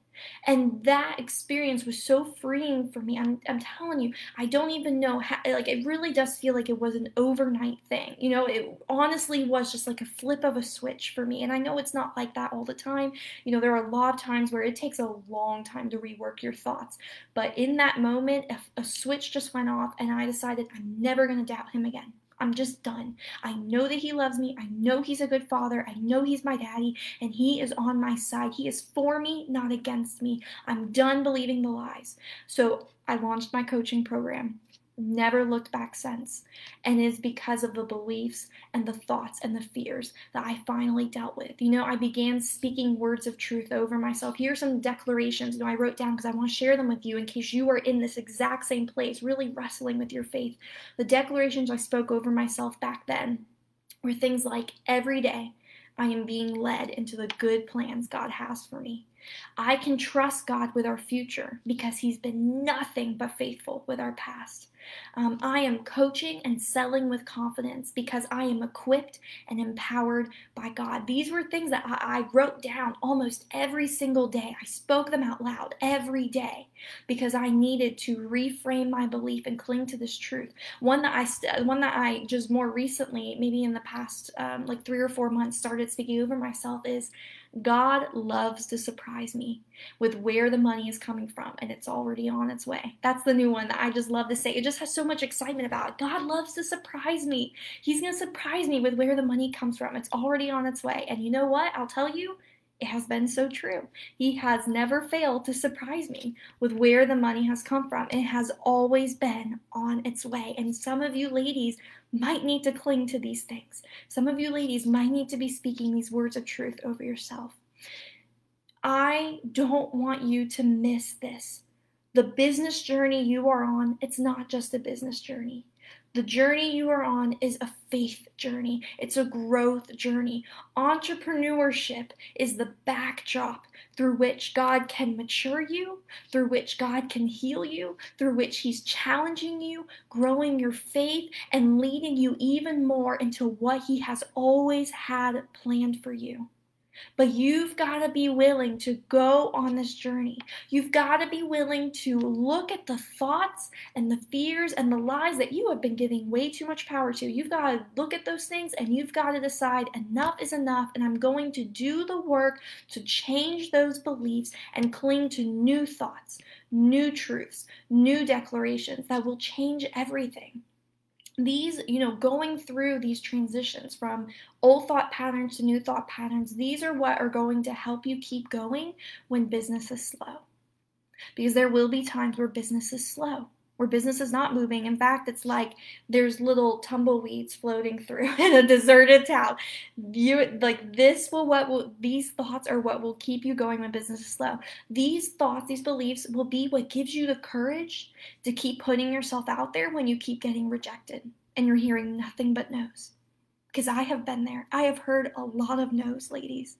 And that experience was so freeing for me. I'm, I'm telling you, I don't even know how, like, it really does feel like it was an overnight thing. You know, it honestly was just like a flip of a switch for me. And I know it's not like that all the time. You know, there are a lot of times where it takes a long time to rework your thoughts. But in that moment, a, a switch just went off and I decided I'm never going to doubt him again. I'm just done. I know that he loves me. I know he's a good father. I know he's my daddy, and he is on my side. He is for me, not against me. I'm done believing the lies. So I launched my coaching program. Never looked back since. And it's because of the beliefs and the thoughts and the fears that I finally dealt with. You know, I began speaking words of truth over myself. Here are some declarations, you know, I wrote down because I want to share them with you in case you are in this exact same place, really wrestling with your faith. The declarations I spoke over myself back then were things like, every day I am being led into the good plans God has for me. I can trust God with our future because he's been nothing but faithful with our past. Um, I am coaching and selling with confidence because I am equipped and empowered by God. These were things that I, I wrote down almost every single day. I spoke them out loud every day because I needed to reframe my belief and cling to this truth. One that I st- one that I just more recently, maybe in the past um, like three or four months, started speaking over myself is, God loves to surprise me with where the money is coming from, and it's already on its way. That's the new one that I just love to say. It just has so much excitement about it. God loves to surprise me. He's going to surprise me with where the money comes from. It's already on its way. And you know what? I'll tell you, it has been so true. He has never failed to surprise me with where the money has come from. It has always been on its way. And some of you ladies might need to cling to these things. Some of you ladies might need to be speaking these words of truth over yourself. I don't want you to miss this. The business journey you are on, it's not just a business journey. The journey you are on is a faith journey. It's a growth journey. Entrepreneurship is the backdrop through which God can mature you, through which God can heal you, through which he's challenging you, growing your faith, and leading you even more into what he has always had planned for you. But you've got to be willing to go on this journey. You've got to be willing to look at the thoughts and the fears and the lies that you have been giving way too much power to. You've got to look at those things and you've got to decide enough is enough, and I'm going to do the work to change those beliefs and cling to new thoughts, new truths, new declarations that will change everything. These, you know, going through these transitions from old thought patterns to new thought patterns, these are what are going to help you keep going when business is slow. Because there will be times where business is slow. where business is not moving. In fact, it's like there's little tumbleweeds floating through in a deserted town. You like this will what will these thoughts are what will keep you going when business is slow. These thoughts, these beliefs will be what gives you the courage to keep putting yourself out there when you keep getting rejected and you're hearing nothing but no's. Because I have been there. I have heard a lot of no's, ladies.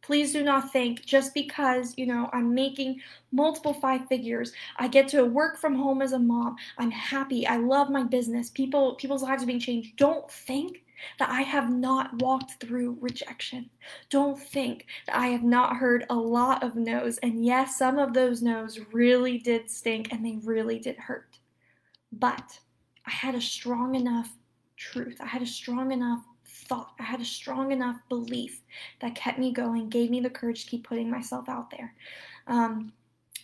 Please do not think just because, you know, I'm making multiple five figures, I get to work from home as a mom, I'm happy, I love my business, people, people's lives are being changed. Don't think that I have not walked through rejection. Don't think that I have not heard a lot of no's. And yes, some of those no's really did stink and they really did hurt. But I had a strong enough truth. I had a strong enough thought. I had a strong enough belief that kept me going, gave me the courage to keep putting myself out there. Um,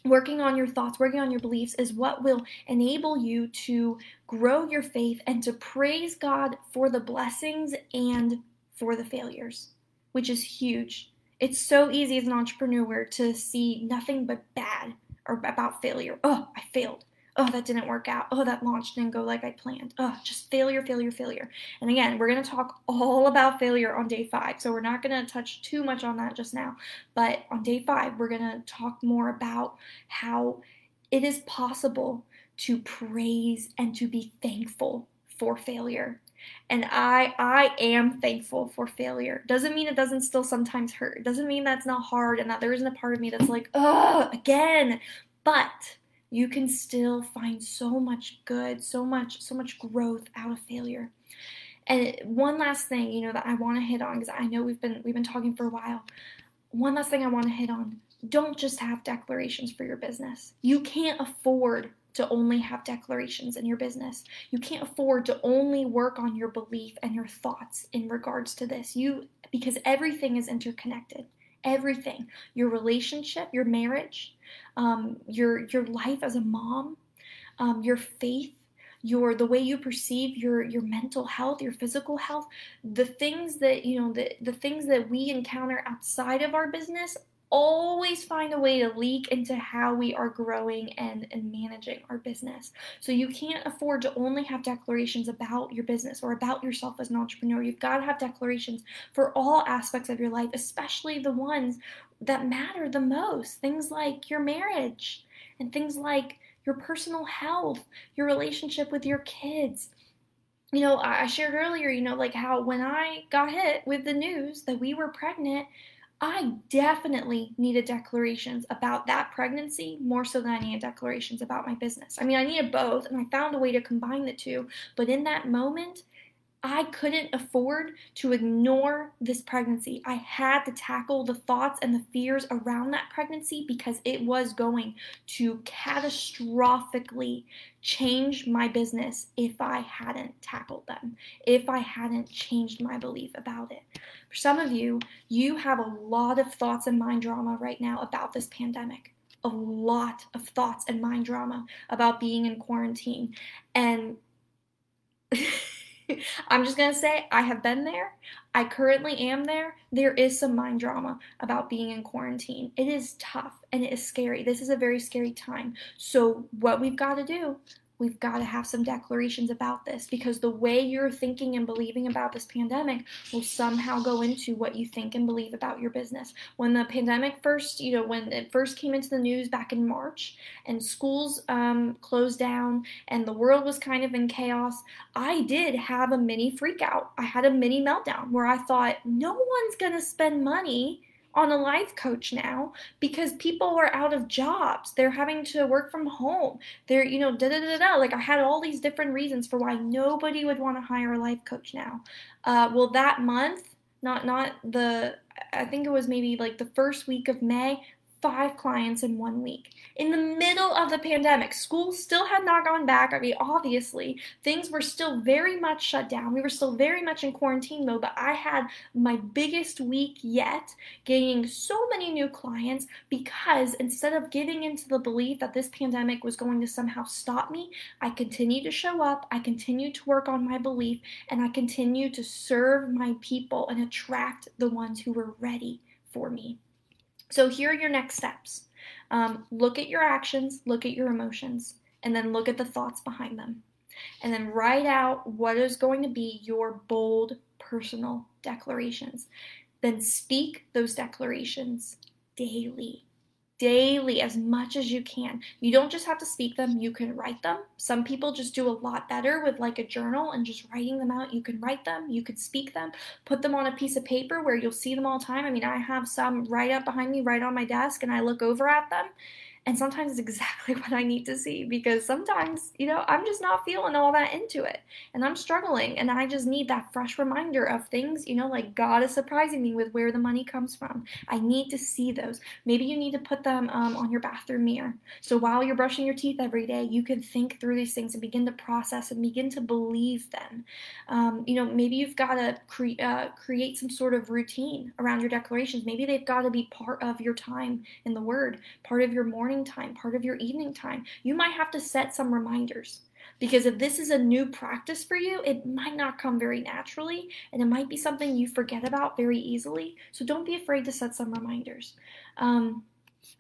working on your thoughts, working on your beliefs is what will enable you to grow your faith and to praise God for the blessings and for the failures, which is huge. It's so easy as an entrepreneur to see nothing but bad or about failure. Oh, I failed. Oh, that didn't work out. Oh, that launch didn't go like I planned. Oh, just failure, failure, failure. And again, we're going to talk all about failure on day five. So we're not going to touch too much on that just now. But on day five, we're going to talk more about how it is possible to praise and to be thankful for failure. And I I am thankful for failure. Doesn't mean it doesn't still sometimes hurt. Doesn't mean that's not hard and that there isn't a part of me that's like, oh, again. But you can still find so much good, so much, so much growth out of failure. And one last thing, you know, that I want to hit on, because I know we've been we've been talking for a while. One last thing I want to hit on: don't just have declarations for your business. You can't afford to only have declarations in your business. You can't afford to only work on your belief and your thoughts in regards to this. You because everything is interconnected. Everything, your relationship, your marriage, um, your your life as a mom, um, your faith, your the way you perceive your your mental health, your physical health, the things that you know, the, the things that we encounter outside of our business always find a way to leak into how we are growing and, and managing our business. So you can't afford to only have declarations about your business or about yourself as an entrepreneur. You've got to have declarations for all aspects of your life, especially the ones that matter the most. Things like your marriage and things like your personal health, your relationship with your kids. You know, I shared earlier, you know, like how when I got hit with the news that we were pregnant, I definitely needed declarations about that pregnancy more so than I needed declarations about my business. I mean, I needed both, and I found a way to combine the two. But in that moment, I couldn't afford to ignore this pregnancy. I had to tackle the thoughts and the fears around that pregnancy because it was going to catastrophically change my business if I hadn't tackled them, if I hadn't changed my belief about it. For some of you, you have a lot of thoughts and mind drama right now about this pandemic. A lot of thoughts and mind drama about being in quarantine. And I'm just going to say I have been there. I currently am there. There is some mind drama about being in quarantine. It is tough and it is scary. This is a very scary time. So what we've got to do, we've got to have some declarations about this, because the way you're thinking and believing about this pandemic will somehow go into what you think and believe about your business. When the pandemic first, you know, when it first came into the news back in March and schools um, closed down and the world was kind of in chaos, I did have a mini freak out. I had a mini meltdown where I thought, no one's going to spend money on a life coach now because people are out of jobs. They're having to work from home. They're, you know, da da da da. Like I had all these different reasons for why nobody would want to hire a life coach now. Uh, well, that month, not not the, I think it was maybe like the first week of May, five clients in one week. In the middle of the pandemic, school still had not gone back. I mean, obviously, things were still very much shut down. We were still very much in quarantine mode, but I had my biggest week yet, gaining so many new clients because instead of giving into the belief that this pandemic was going to somehow stop me, I continued to show up, I continued to work on my belief, and I continued to serve my people and attract the ones who were ready for me. So here are your next steps. Um, look at your actions, look at your emotions, and then look at the thoughts behind them. And then write out what is going to be your bold personal declarations. Then speak those declarations daily, daily as much as you can. You don't just have to speak them, you can write them. Some people just do a lot better with like a journal and just writing them out. You can write them, you can speak them, put them on a piece of paper where you'll see them all the time. I mean, I have some right up behind me, right on my desk, and I look over at them. And sometimes it's exactly what I need to see, because sometimes, you know, I'm just not feeling all that into it and I'm struggling, and I just need that fresh reminder of things, you know, like God is surprising me with where the money comes from. I need to see those. Maybe you need to put them um, on your bathroom mirror. So while you're brushing your teeth every day, you can think through these things and begin to process and begin to believe them. Um, you know, maybe you've got to cre- uh, create some sort of routine around your declarations. Maybe they've got to be part of your time in the Word, part of your morning time, part of your evening time. You might have to set some reminders, because if this is a new practice for you, it might not come very naturally, and it might be something you forget about very easily. So don't be afraid to set some reminders. Um,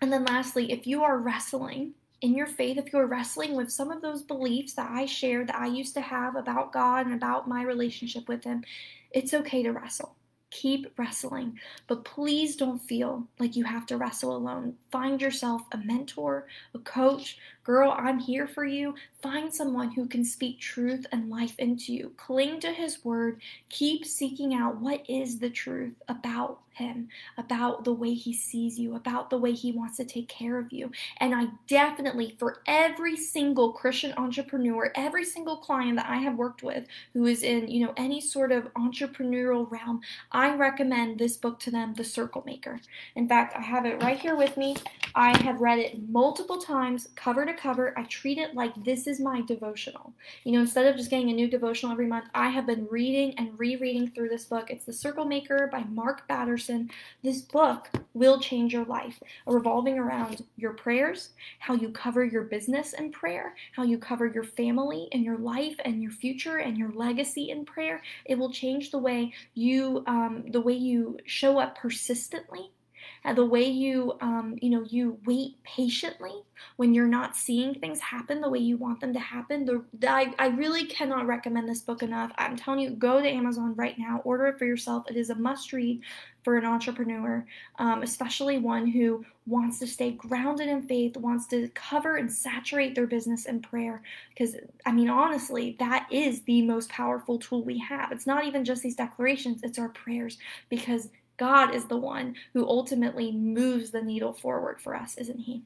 and then lastly, if you are wrestling in your faith, if you're wrestling with some of those beliefs that I shared that I used to have about God and about my relationship with Him, it's okay to wrestle. Keep wrestling, but please don't feel like you have to wrestle alone. Find yourself a mentor, a coach. Girl, I'm here for you. Find someone who can speak truth and life into you. Cling to His Word. Keep seeking out what is the truth about Him, about the way He sees you, about the way He wants to take care of you. And I definitely, for every single Christian entrepreneur, every single client that I have worked with who is in, you know, any sort of entrepreneurial realm, I I recommend this book to them, The Circle Maker. In fact, I have it right here with me. I have read it multiple times, cover to cover. I treat it like this is my devotional. You know, instead of just getting a new devotional every month, I have been reading and rereading through this book. It's The Circle Maker by Mark Batterson. This book will change your life, revolving around your prayers, how you cover your business in prayer, how you cover your family and your life and your future and your legacy in prayer. It will change the way you, um, the way you show up persistently, and the way you, um, you know, you wait patiently when you're not seeing things happen the way you want them to happen. The, the I, I really cannot recommend this book enough. I'm telling you, go to Amazon right now, order it for yourself. It is a must-read for an entrepreneur, um, especially one who wants to stay grounded in faith, wants to cover and saturate their business in prayer. Because, I mean, honestly, that is the most powerful tool we have. It's not even just these declarations, it's our prayers, because God is the one who ultimately moves the needle forward for us, isn't He?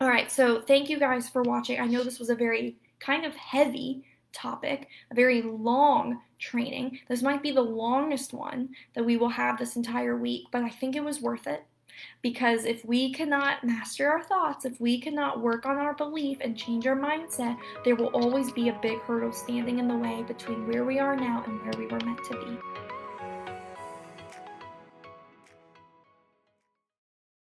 All right, so thank you guys for watching. I know this was a very kind of heavy topic, a very long training. This might be the longest one that we will have this entire week, but I think it was worth it. Because if we cannot master our thoughts, if we cannot work on our belief and change our mindset, there will always be a big hurdle standing in the way between where we are now and where we were meant to be.